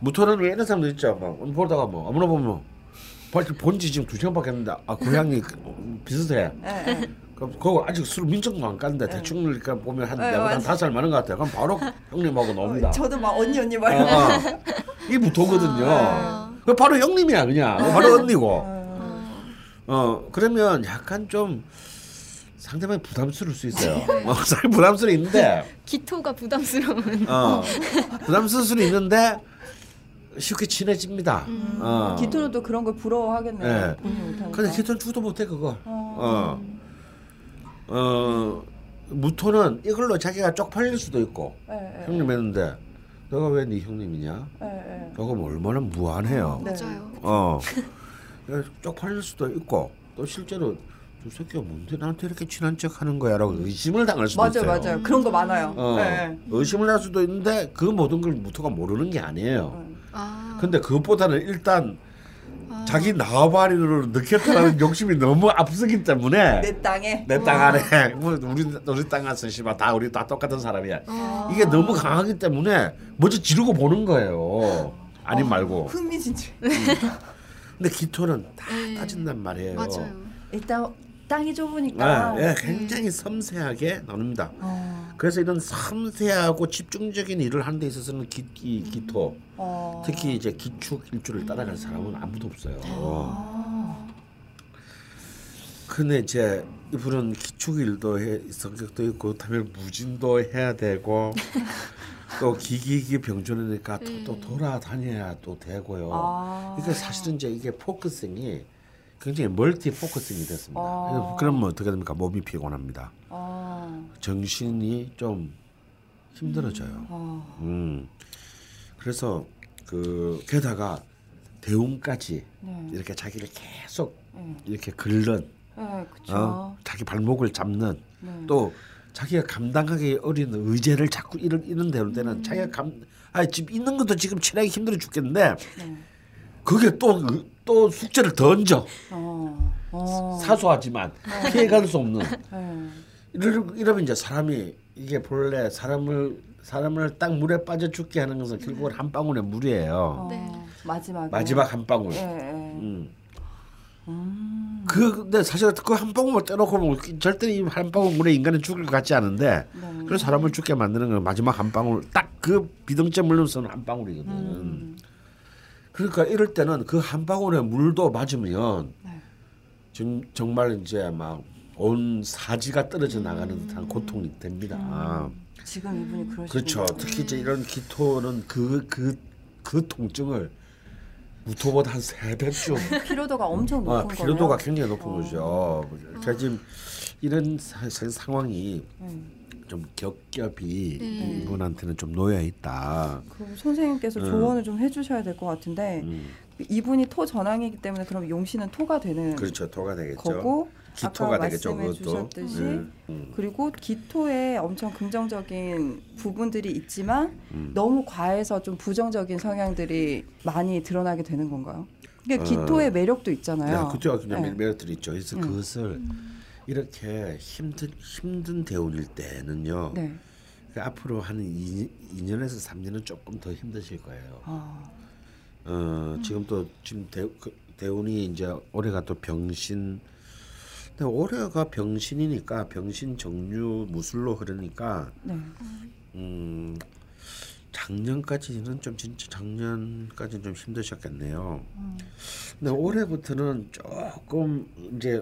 무토는 왜 이런 사람도 있죠. 막 보다가 뭐 아무나 보면 본지 지금 2시간밖에 안 됐는데 아 고향이 비슷해. 네. 그럼 그거 아직 술 민증도 안 깠는데 대충 그러니까 보면 한 5살 많은 것 같아요. 그럼 바로 형님하고 놉니다. 저도 막 언니 말고. 이게 무토거든요. 그 바로 형님이야 그냥. 바로 언니고. 그러면 약간 좀. 상대방이 부담스러울 수 있어요. 사실 부담스러운데 기토가 부담스러운. 부담스러울 수는 있는데 쉽게 친해집니다. 기토는 또 그런 걸 부러워하겠네요. 네. 근데 기토는 죽어도 못해 그거. 무토는 이걸로 자기가 쪽팔릴 수도 있고 형님 했는데 너가 왜 네 형님이냐? 너가 뭐 얼마나 무안해요. 맞아요. 쪽팔릴 수도 있고 또 실제로 그 새끼가 뭔데 나한테 이렇게 친한 척하는 거야라고 의심을 당할 수도 있어요. 맞아요. 그런 거 많아요. 네. 의심을 할 수도 있는데 그 모든 걸 무토가 모르는 게 아니에요. 근데 그것보다는 일단 자기 나와바리를 느꼈다는 욕심이 너무 앞서기 때문에 내 땅에 내 땅 안에 우리 땅 가서 씨발 다 우리 다 똑같은 사람이야. 이게 너무 강하기 때문에 먼저 지르고 보는 거예요. 아님 말고. 흥미진진. 근데 기토는 다 따진단 말이에요. 맞아요. 일단 땅이 좁으니까 네, 굉장히 섬세하게 나눕니다. 그래서 이런 섬세하고 집중적인 일을 하는 데 있어서는 기토 특히 이제 기축일주를 따라갈 사람은 아무도 없어요. 근데 이제 이분은 기축일도 성격도 있고 그다음에 무진도 해야 되고 또 기기기 병존이니까 또 돌아다녀야 또 되고요. 그러니까 사실은 이제 이게 포커싱이 굉장히 멀티 포커싱이 됐습니다. 그러면 어떻게 됩니까? 몸이 피곤합니다. 정신이 좀 힘들어져요. 그래서 게다가 대운까지 네. 이렇게 자기를 계속 이렇게 긁는, 자기 발목을 잡는, 또 자기가 감당하기 어린 의제를 자꾸 이런 대로 되는 자기가 지금 있는 것도 지금 친하기 힘들어 죽겠는데 그게 또 숙제를 던져 사소하지만 피해갈 수 없는 이러면 이제 사람이 이게 본래 사람을 딱 물에 빠져 죽게 하는 것은 결국은 한 방울의 물이에요. 마지막 한 방울. 근데 사실 그 한 방울을 떼놓고 보면 절대 이 한 방울 물에 인간은 죽을 것 같지 않은데 그런 사람을 죽게 만드는 건 마지막 한 방울 딱 그 비등점 물로서는 한 방울이거든. 그러니까 이럴 때는 그 한 방울의 물도 맞으면 정말 이제 막 온 사지가 떨어져 나가는 듯한 고통이 됩니다. 지금 이분이 그러시군요. 그렇죠. 특히 이제 이런 기토는 그 통증을 무토보다 한 3배쯤 피로도가 엄청 높은 거예요. 피로도가 굉장히 높은 거죠. 제가 지금 이런 상황이 좀 겹겹이 이분한테는 좀 놓여 있다. 그럼 선생님께서 조언을 좀 해주셔야 될 것 같은데 이분이 토 전황이기 때문에 그럼 용신은 토가 되는 그렇죠. 토가 되겠죠. 거고 기토가 되겠죠. 주셨듯이 그리고 기토에 엄청 긍정적인 부분들이 있지만 너무 과해서 좀 부정적인 성향들이 많이 드러나게 되는 건가요? 그러니까 기토의 매력도 있잖아요. 네, 기토가 그냥 네. 매력들이 있죠. 그래서 그것을 이렇게 힘든 대운일 때는요. 네. 그러니까 앞으로 한 2년에서 3년은 조금 더 힘드실 거예요. 아. 지금 또 지금 대운이 이제 올해가 또 병신. 근데 올해가 병신이니까 병신 정유 무술로 흐르니까 네. 작년까지는 좀 진짜 작년까지는 좀 힘드셨겠네요. 근데 올해부터는 조금 이제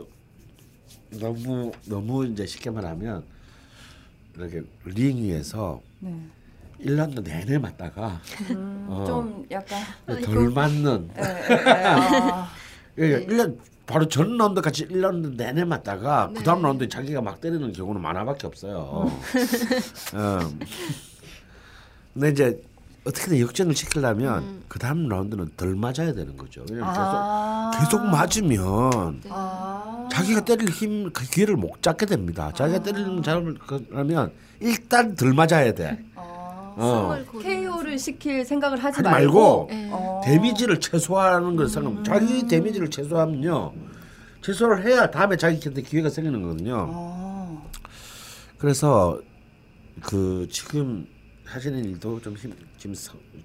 너무 이제 쉽게 말하면 이렇게 링 위에서 1년도 내내 맞다가 좀 약간 덜 맞는. 예, 1년 바로 전 라운드 같이 1라운드 내내 맞다가 그 다음 라운드에 자기가 막 때리는 경우는 만화밖에 없어요. 근데 이제 어떻게든 역전을 시키려면 그 다음 라운드는 덜 맞아야 되는 거죠. 왜냐면 계속 맞으면 자기가 때릴 힘, 그 기회를 못 잡게 됩니다. 자기가 때리는 사람을 그러면 일단 덜 맞아야 돼. KO를 시킬 생각을 하지 말고 데미지를 최소화하는 걸 생각하면 자기 데미지를 최소화하면요. 최소화를 해야 다음에 자기한테 기회가 생기는 거거든요. 그래서 그 지금 하시는 일도 좀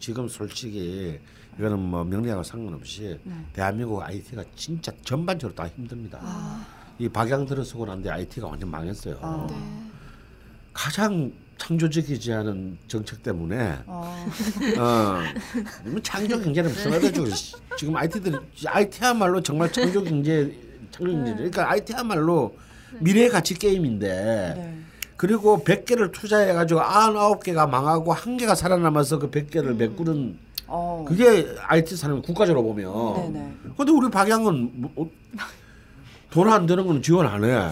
지금 솔직히 이거는 뭐 명리학과 상관없이 대한민국 IT가 진짜 전반적으로 다 힘듭니다. 이 박양 들어서고 난 뒤에 IT가 완전 망했어요. 가장 창조적이지 않은 정책 때문에 창조 경제는 없어가지고 지금 IT야말로 정말 창조 경제 그러니까 IT야말로 미래 가치 게임인데 그리고 100개를 투자해가지고 99개가 망하고 1개가 살아남아서 그 100개를 메꾸는 그게 IT 사람 국가적으로 보면 근데 우리 박양은 돈 안 되는 건 지원 안 해.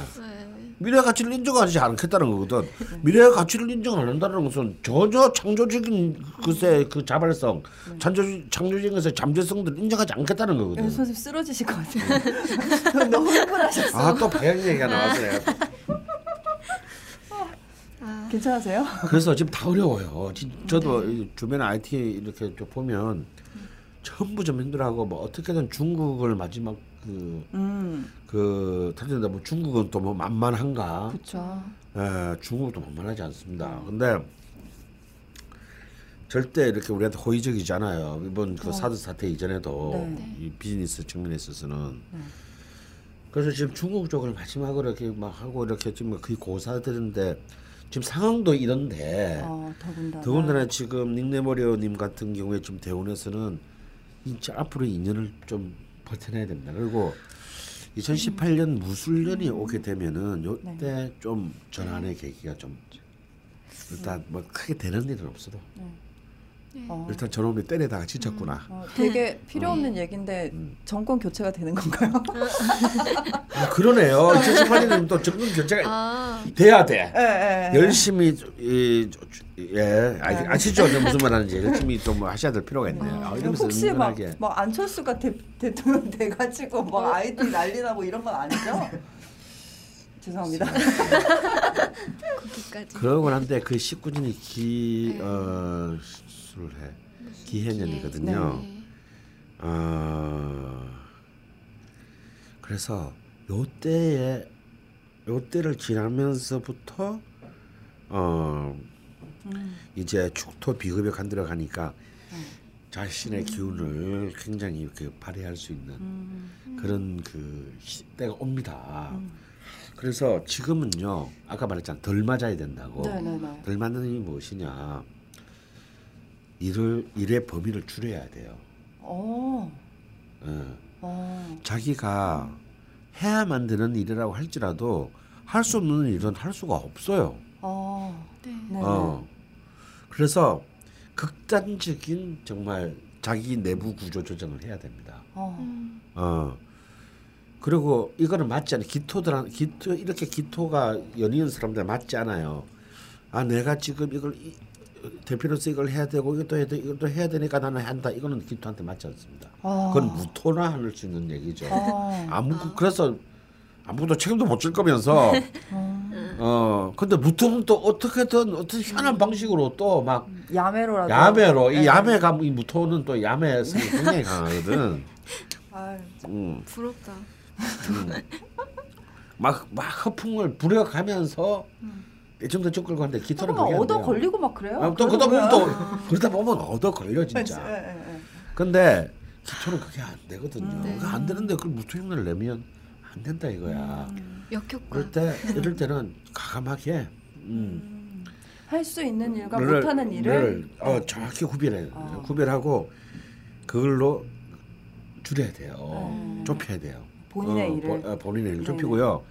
미래 가치를 인정하지 않겠다는 거거든. 미래 가치를 인정 안 한다는 것은 전혀 창조적인 것의 그 자발성, 창조적인 것의 잠재성들을 인정하지 않겠다는 거거든. 선생님 쓰러지실 것 같아요. 너무 흥분하셨어. 아, 또 방향 얘기가 나왔어요. 괜찮으세요? 그래서 지금 다 어려워요. 저도 주변에 IT 이렇게 보면 전부 좀 힘들어하고 뭐 어떻게든 중국을 마지막 타진다 뭐 중국은 또 뭐 만만한가? 그렇죠. 예, 중국도 만만하지 않습니다. 근데 절대 이렇게 우리한테 호의적이지 않아요. 이번 그 사드 사태 이전에도 이 비즈니스 측면에 있어서는 그래서 지금 중국 쪽을 마지막으로 이렇게 막 하고 이렇게 지금 거의 고사들인데 지금 상황도 이런데 더군다나 지금 닉네머리오님 같은 경우에 지금 대운에서는 진짜 앞으로 2년을 좀 버텨내야 됩니다. 그리고 2018년 무술년이 오게 되면은 요때 좀 전환의 계기가 좀 일단 뭐 크게 되는 일은 없어도 일단 저놈이 때리다가 지쳤구나. 되게 필요 없는 얘기인데 정권 교체가 되는 건가요? 아, 그러네요. 2018년은 또 정권 교체가 돼야 돼. 열심히 아시죠? 무슨 말하는지 열심히 좀 하셔야 될 필요가 있네요. 혹시 막 안철수가 대통령 돼가지고 막 아이디 난리나고 이런 건 아니죠? 죄송합니다. 그러고 난데 그 19진이 기해년이거든요. 그래서 요때를 지나면서부터 이제 축토 비급에 간들어가니까 자신의 기운을 굉장히 이렇게 발휘할 수 있는 그런 그 때가 옵니다. 그래서 지금은요, 아까 말했잖아, 덜 맞아야 된다고. 덜 맞는 게 무엇이냐? 일의 범위를 줄여야 돼요. 자기가 해야만 되는 일이라고 할지라도 할 수 없는 일은 할 수가 없어요. 그래서 극단적인 정말 자기 내부 구조 조정을 해야 됩니다. 그리고 이거는 맞지 않아요. 기토가 연이은 사람들 맞지 않아요. 아 내가 지금 이걸 대표로서 이걸 해야 되고 이것도 해야 되고 이것도 해야 되니까 나는 한다. 이거는 기토한테 맞지 않습니다. 아. 그건 무토나 할 수 있는 얘기죠. 아. 그래서 아무도 책임도 못 질 거면서 근데 무토는 또 어떻게든 어떤 희한한 방식으로 또 막 야매로라도 야매로 이 야매가 이 무토는 또 야매 성이 굉장히 강하거든. 아 부럽다. 막 허풍을 부려가면서 이쯤도 끌고 하는데 기토는 그게 얻어 걸리고 막 그래요. 아, 또 그러다 보면 얻어 걸려 진짜. 근데 기토는 그게 안 되거든요. 안 되는데 그걸 무토 힘을 내면 안 된다 이거야. 역효과. 이럴 때는 과감하게 할 수 있는 일과 못하는 일을 정확히 구별해요. 구별하고 그걸로 줄여야 돼요. 좁혀야 돼요. 본인의 일을 좁히고요.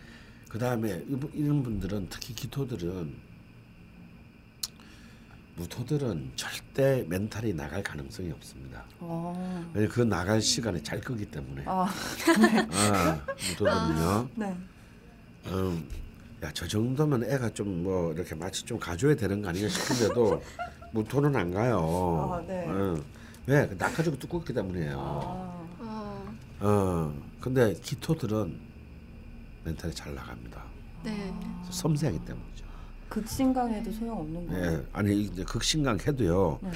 그 다음에 이런 분들은 특히 기토들은 무토들은 절대 멘탈이 나갈 가능성이 없습니다. 왜냐면 그 나갈 시간에 잘 끄기 때문에. 네. 무토들은요. 네. 야, 저 정도면 애가 좀 뭐 이렇게 마치 좀 가줘야 되는 거 아닌가 싶은데도 무토는 안 가요. 네. 왜? 낙하적으로 두껍기 때문이에요. 근데 기토들은 멘탈이 잘 나갑니다. 네. 섬세하기 때문이죠. 극신강해도 소용없는 거예요. 네. 아니 이제 극신강해도요. 네.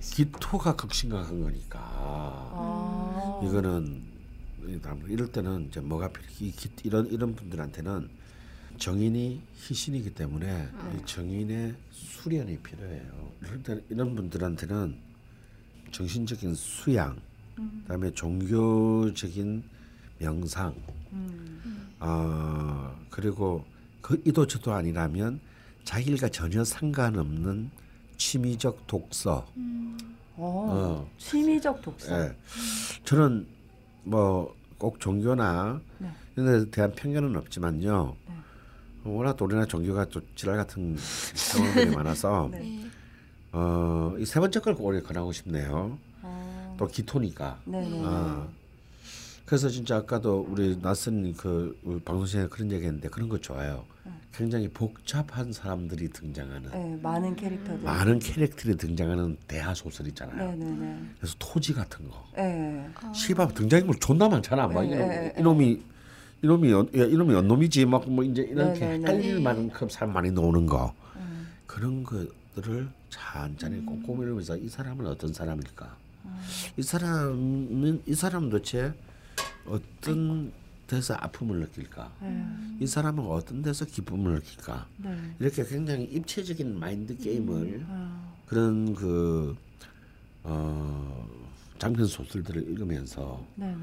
기토가 극신강한 거니까 이거는 이럴 때는 이제 뭐가 필요? 이런 분들한테는 정인이 희신이기 때문에 이 정인의 수련이 필요해요. 이럴 때 이런 분들한테는 정신적인 수양, 그다음에 종교적인 명상, 그리고 그 이도저도 아니라면 자기가 전혀 상관없는 취미적 독서. 취미적 독서. 예. 저는 뭐 꼭 종교나 이런 데 대한 편견은 없지만요. 네. 워낙 우리나라 종교가 또 지랄 같은 상황들이 많아서 네. 이 세 번째 걸 오래 권하고 싶네요. 또 기토니까. 네. 그래서 진짜 아까도 우리 낯선 그 방송 시간에 그런 얘기했는데 그런 거 좋아요. 굉장히 복잡한 사람들이 등장하는 네, 많은 캐릭터들이 등장하는 대하 소설 있잖아요. 네네네. 그래서 토지 같은 거. 네. 시밥 등장인물 존나 많잖아. 막 네. 이놈이 언놈이지 막 뭐 이제 이렇게 헷갈릴 만큼 사람 많이 나오는 거. 그런 것들을 천천히 꼼꼼히 읽으면서 이 사람은 어떤 사람일까? 이 사람은 도대체 어떤 데서 아픔을 느낄까? 이 사람은 어떤 데서 기쁨을 느낄까? 네. 이렇게 굉장히 입체적인 마인드 게임을 그런 장편 소설들을 읽으면서 네네.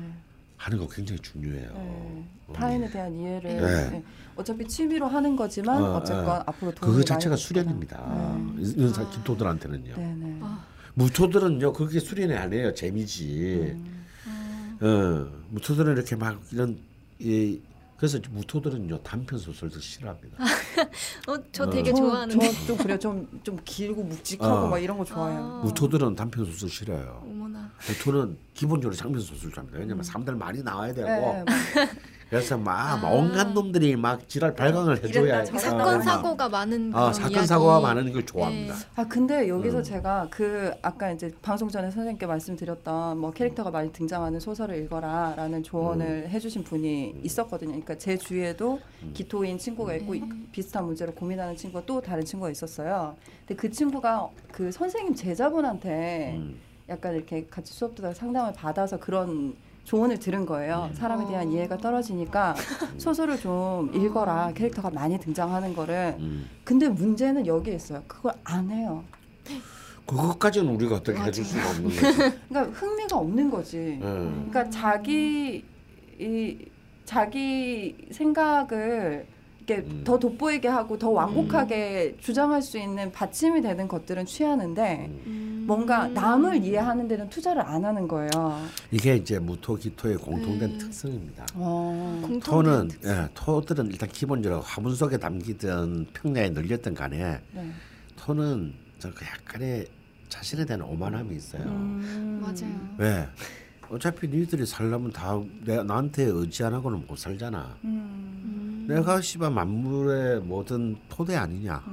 하는 거 굉장히 중요해요. 네. 타인에 대한 이해를 네. 어차피 취미로 하는 거지만 어쨌건 앞으로 그 자체가 수련입니다. 네. 이런 기토들한테는요. 네네. 무토들은요 그게 수련이 아니에요. 재미지. 무토들은 이렇게 막 이런 그래서 무토들은요 단편 소설도 싫어합니다. 저 되게 좋아하는데. 저도 그래요. 좀 길고 묵직하고 막 이런 거 좋아해요. 무토들은 단편 소설 싫어요. 어머나. 무토는 기본적으로 장편 소설 좋아합니다. 왜냐면 사람들 많이 나와야 되고. 네, 그래서 막 온갖 놈들이 막 지랄 발광을 해줘야 사건 사고가 많은 그런 사건 이야기. 사고가 많은 걸 좋아합니다. 네. 아 근데 여기서 제가 그 아까 이제 방송 전에 선생님께 말씀드렸던 뭐 캐릭터가 많이 등장하는 소설을 읽어라라는 조언을 해주신 분이 있었거든요. 그러니까 제 주위에도 기토인 친구가 있고 비슷한 문제로 고민하는 친구가 또 다른 친구가 있었어요. 근데 그 친구가 그 선생님 제자분한테 약간 이렇게 같이 수업도 다 상담을 받아서 그런 조언을 들은 거예요. 사람에 대한 이해가 떨어지니까 소설을 좀 읽어라. 캐릭터가 많이 등장하는 거를. 근데 문제는 여기에 있어요. 그걸 안 해요. 그것까지는 우리가 어떻게 해줄 수가 없는 거지. 그러니까 흥미가 없는 거지. 그러니까 자기 생각을 이렇게 더 돋보이게 하고 더 완곡하게 주장할 수 있는 받침이 되는 것들은 취하는데 뭔가 남을 이해하는 데는 투자를 안 하는 거예요. 이게 이제 무토 기토의 공통된 특성입니다. 공통된 특성. 토들은 일단 기본적으로 화분 속에 담기든 평야에 늘렸든 간에 토는 약간의 자신에 대한 오만함이 있어요. 맞아요. 왜? 어차피 니들이 살려면 다 나한테 의지 안 하고는 못 살잖아. 내가 만물의 모든 토대 아니냐.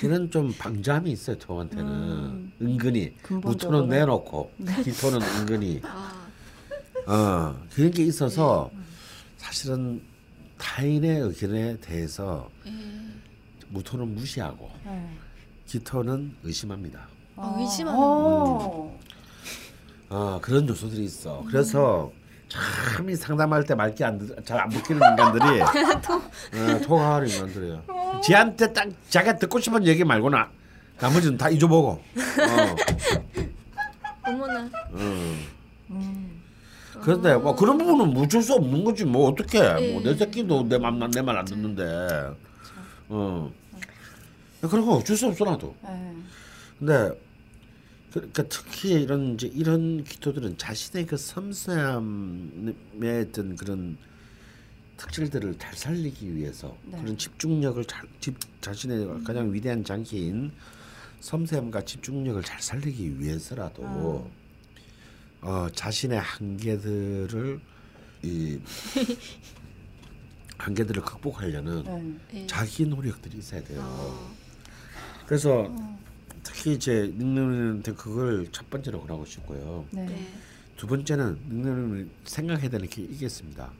걔는 좀 방점이 있어요. 저한테는 은근히 5,000원 내놓고 기토는 은근히 그런 게 있어서 사실은 타인의 의견에 대해서 무토는 무시하고 기토는 의심합니다. 아, 의심하는 그런 요소들이 있어. 그래서 참 이 상담할 때 말기 잘 안 붙기는 인간들이 토하는 인간들이에요. 지한테 딱 자기가 듣고 싶은 얘기 말고는 나머지는 다 잊어보고. 어머나. 그런데 뭐 그런 부분은 어쩔 수 없는 거지 뭐 어떻게 뭐 내 새끼도 내 말 안 듣는데. 그렇죠. 그런 거 어쩔 수 없어 나도. 근데 그러니까 특히 이런 이제 이런 기토들은 자신의 그 섬세함에 어떤 그런 특질들을 잘 살리기 위해서 그런 집중력을 자신의 가장 위대한 장기인 섬세함과 집중력을 잘 살리기 위해서라도 자신의 한계들을 한계들을 극복하려는 자기 노력들이 있어야 돼요. 그래서 특히 이제 닉네임한테 그걸 첫 번째로 권하고 싶고요. 두 번째는 닉네임을 생각해야 되는 게 있겠습니다.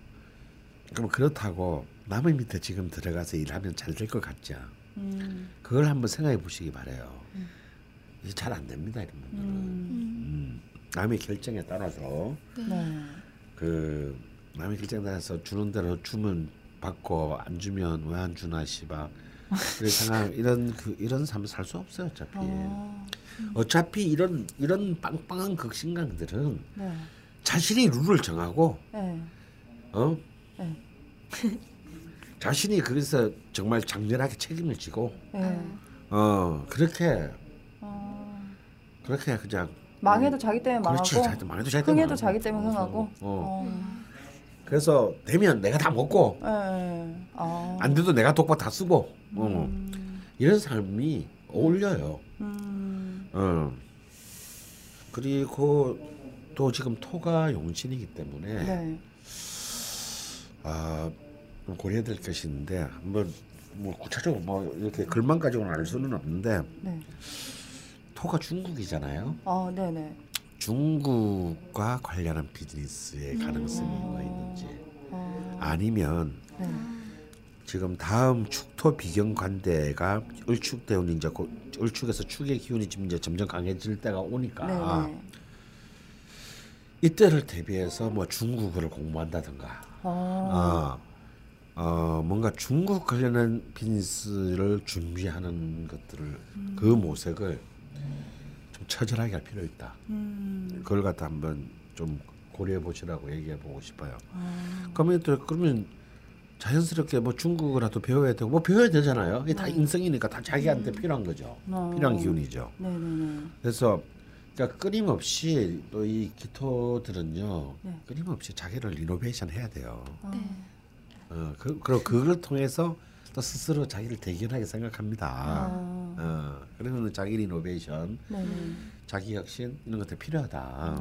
그럼 그렇다고 남의 밑에 지금 들어가서 일하면 잘 될 것 같죠. 그걸 한번 생각해 보시기 바래요. 이게 잘 안 됩니다 이런 분들은. 남의 결정에 따라서 그 남의 결정에 따라서 주는 대로 주면 받고 안 주면 왜 안 주나 씨발. 이런 삶을 살 수 없어요 어차피. 어차피 이런 빵빵한 극신강들은 자신이 룰을 정하고 자신이 거기서 정말 장렬하게 책임을 지고 그렇게 그냥 망해도 자기 때문에 망하고 흥해도 자기 때문에 흥하고. 그래서 되면 내가 다 먹고 안 돼도 내가 독박 다 쓰고 이런 삶이 어울려요. 그리고 또 지금 토가 용신이기 때문에 고려해야 될 것이 있는데 한번 뭐 구체적으로 뭐 이렇게 글만 가지고는 알 수는 없는데 토가 중국이잖아요. 중국과 관련한 비즈니스의 가능성이 있는지 아니면 지금 다음 축토 비경관대가 을축되어 이제 을축에서 축의 기운이 지금 이제 점점 강해질 때가 오니까 이때를 대비해서 뭐 중국어를 공부한다든가 뭔가 중국 관련한 비즈니스를 준비하는 것들을 그 모색을 처절하게 할 필요 있다. 그걸 갖다 한번 좀 고려해 보시라고 얘기해 보고 싶어요. 그러면 자연스럽게 뭐 중국어라도 배워야 되고 뭐 배워야 되잖아요. 이게 다 인성이니까 다 자기한테 필요한 거죠. 필요한 기운이죠. 그래서 그러니까 끊임없이 또 이 기토들은요 끊임없이 자기를 리노베이션 해야 돼요. 그걸 통해서 또 스스로 자기를 대견하게 생각합니다. 그러면 자기 리노베이션, 자기 혁신 이런 것들 필요하다.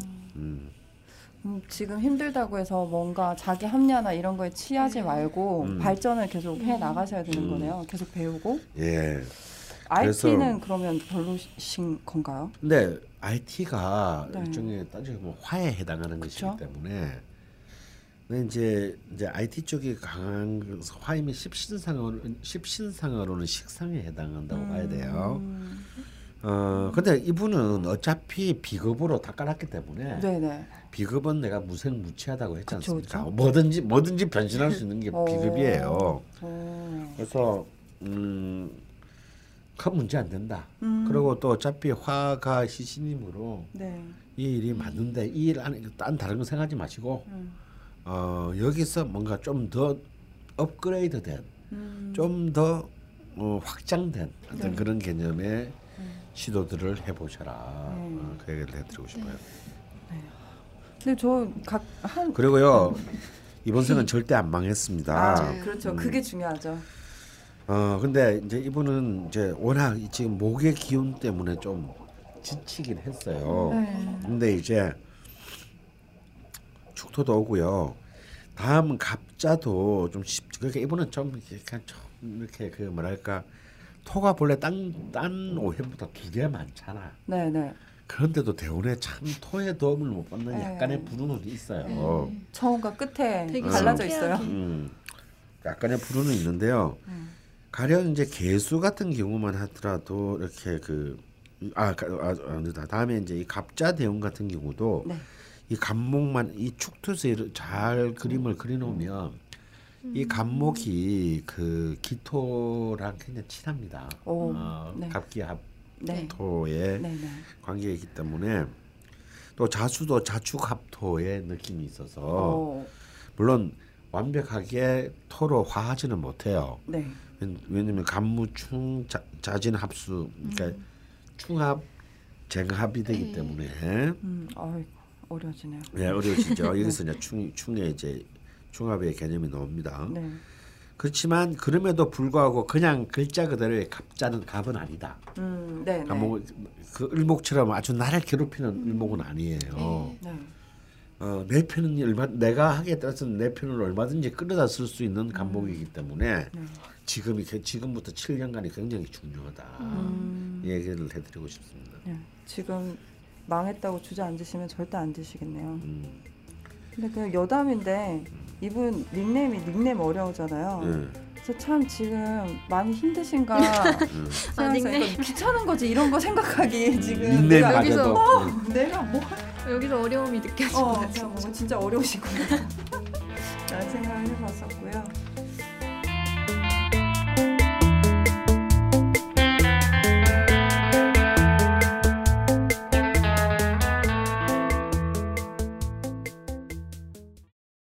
지금 힘들다고 해서 뭔가 자기 합리화나 이런 거에 치하지 말고 발전을 계속 해 나가셔야 되는 거네요. 계속 배우고. 예. IT는 그래서, 그러면 별로신 건가요? 근데 IT가 일종의 따지면 화에 해당하는 것이기 때문에. 근데 이제 IT 쪽이 강한 화임이 십신상으로는 식상에 해당한다고 봐야 돼요. 근데 이분은 어차피 비급으로 다 깔았기 때문에 비급은 내가 무생무취하다고 했지 않습니까? 뭐든지 변신할 수 있는 게 비급이에요. 그래서 큰 문제 안 된다. 그리고 또 어차피 화가 시신이므로 이 일이 맞는데 이 일 안에 딴 다른 거 생각하지 마시고 여기서 뭔가 좀 더 업그레이드 된, 좀 더 확장된 어떤 그런 개념의 시도들을 해보셔라. 그 얘기를 해드리고 싶어요. 근데 저 그리고요 이번 생은 절대 안 망했습니다. 그렇죠. 그게 중요하죠. 근데 이제 이분은 이제 워낙 지금 목의 기운 때문에 좀 지치긴 했어요. 근데 이제 축토도 오고요. 다음 갑자도 좀 쉽. 그러니까 이분은 좀 이렇게 그 뭐랄까 토가 본래 딴 오해보다 두 개 많잖아. 네네. 그런데도 대운에 참 토의 도움을 못 받는 약간의 불운은 있어요. 처음과 끝에 갈라져 있어요. 약간의 불운은 있는데요. 가령 이제 개수 같은 경우만 하더라도 이렇게 다음에 이제 이 갑자 대운 같은 경우도 네. 이 갑목만 이 축투수를 잘 그림을 그려놓으면 이 갑목이 그 기토랑 굉장히 친합니다. 네. 갑기합 네. 토의 네, 네. 관계가 있기 때문에 또 자수도 자축합토의 느낌이 있어서 물론 완벽하게 토로 화하지는 못해요. 네. 왜냐면 갑무충 자진합수 그러니까 충합 쟁합이 되기 네. 때문에 아이고 어려지네요. 네, 어려지죠. 여기서 이제 충의 이제 충합의 개념이 나옵니다. 네. 그렇지만 그럼에도 불구하고 그냥 글자 그대로의 갑자는 갑은 아니다. 네, 갑목은 네. 그 을목처럼 아주 나를 괴롭히는 을목은 아니에요. 네, 네. 내 편은 내가 하기에 따라서는 내 편을 얼마든지 끌어다 쓸 수 있는 갑목이기 때문에 네. 지금부터 7년간이 굉장히 중요하다 얘기를 해드리고 싶습니다. 네. 지금 망했다고 주저앉으시면 절대 안 되시겠네요. 근데 그냥 여담인데 이분 닉네임 어려우잖아요. 그래서 참 지금 많이 힘드신가. 닉네임 귀찮은 거지 이런 거 생각하기 지금. 내가 여기서 내가 뭐 여기서 어려움이 느껴지고. 진짜 어려우시구나. 라는 생각을 해봤었고요.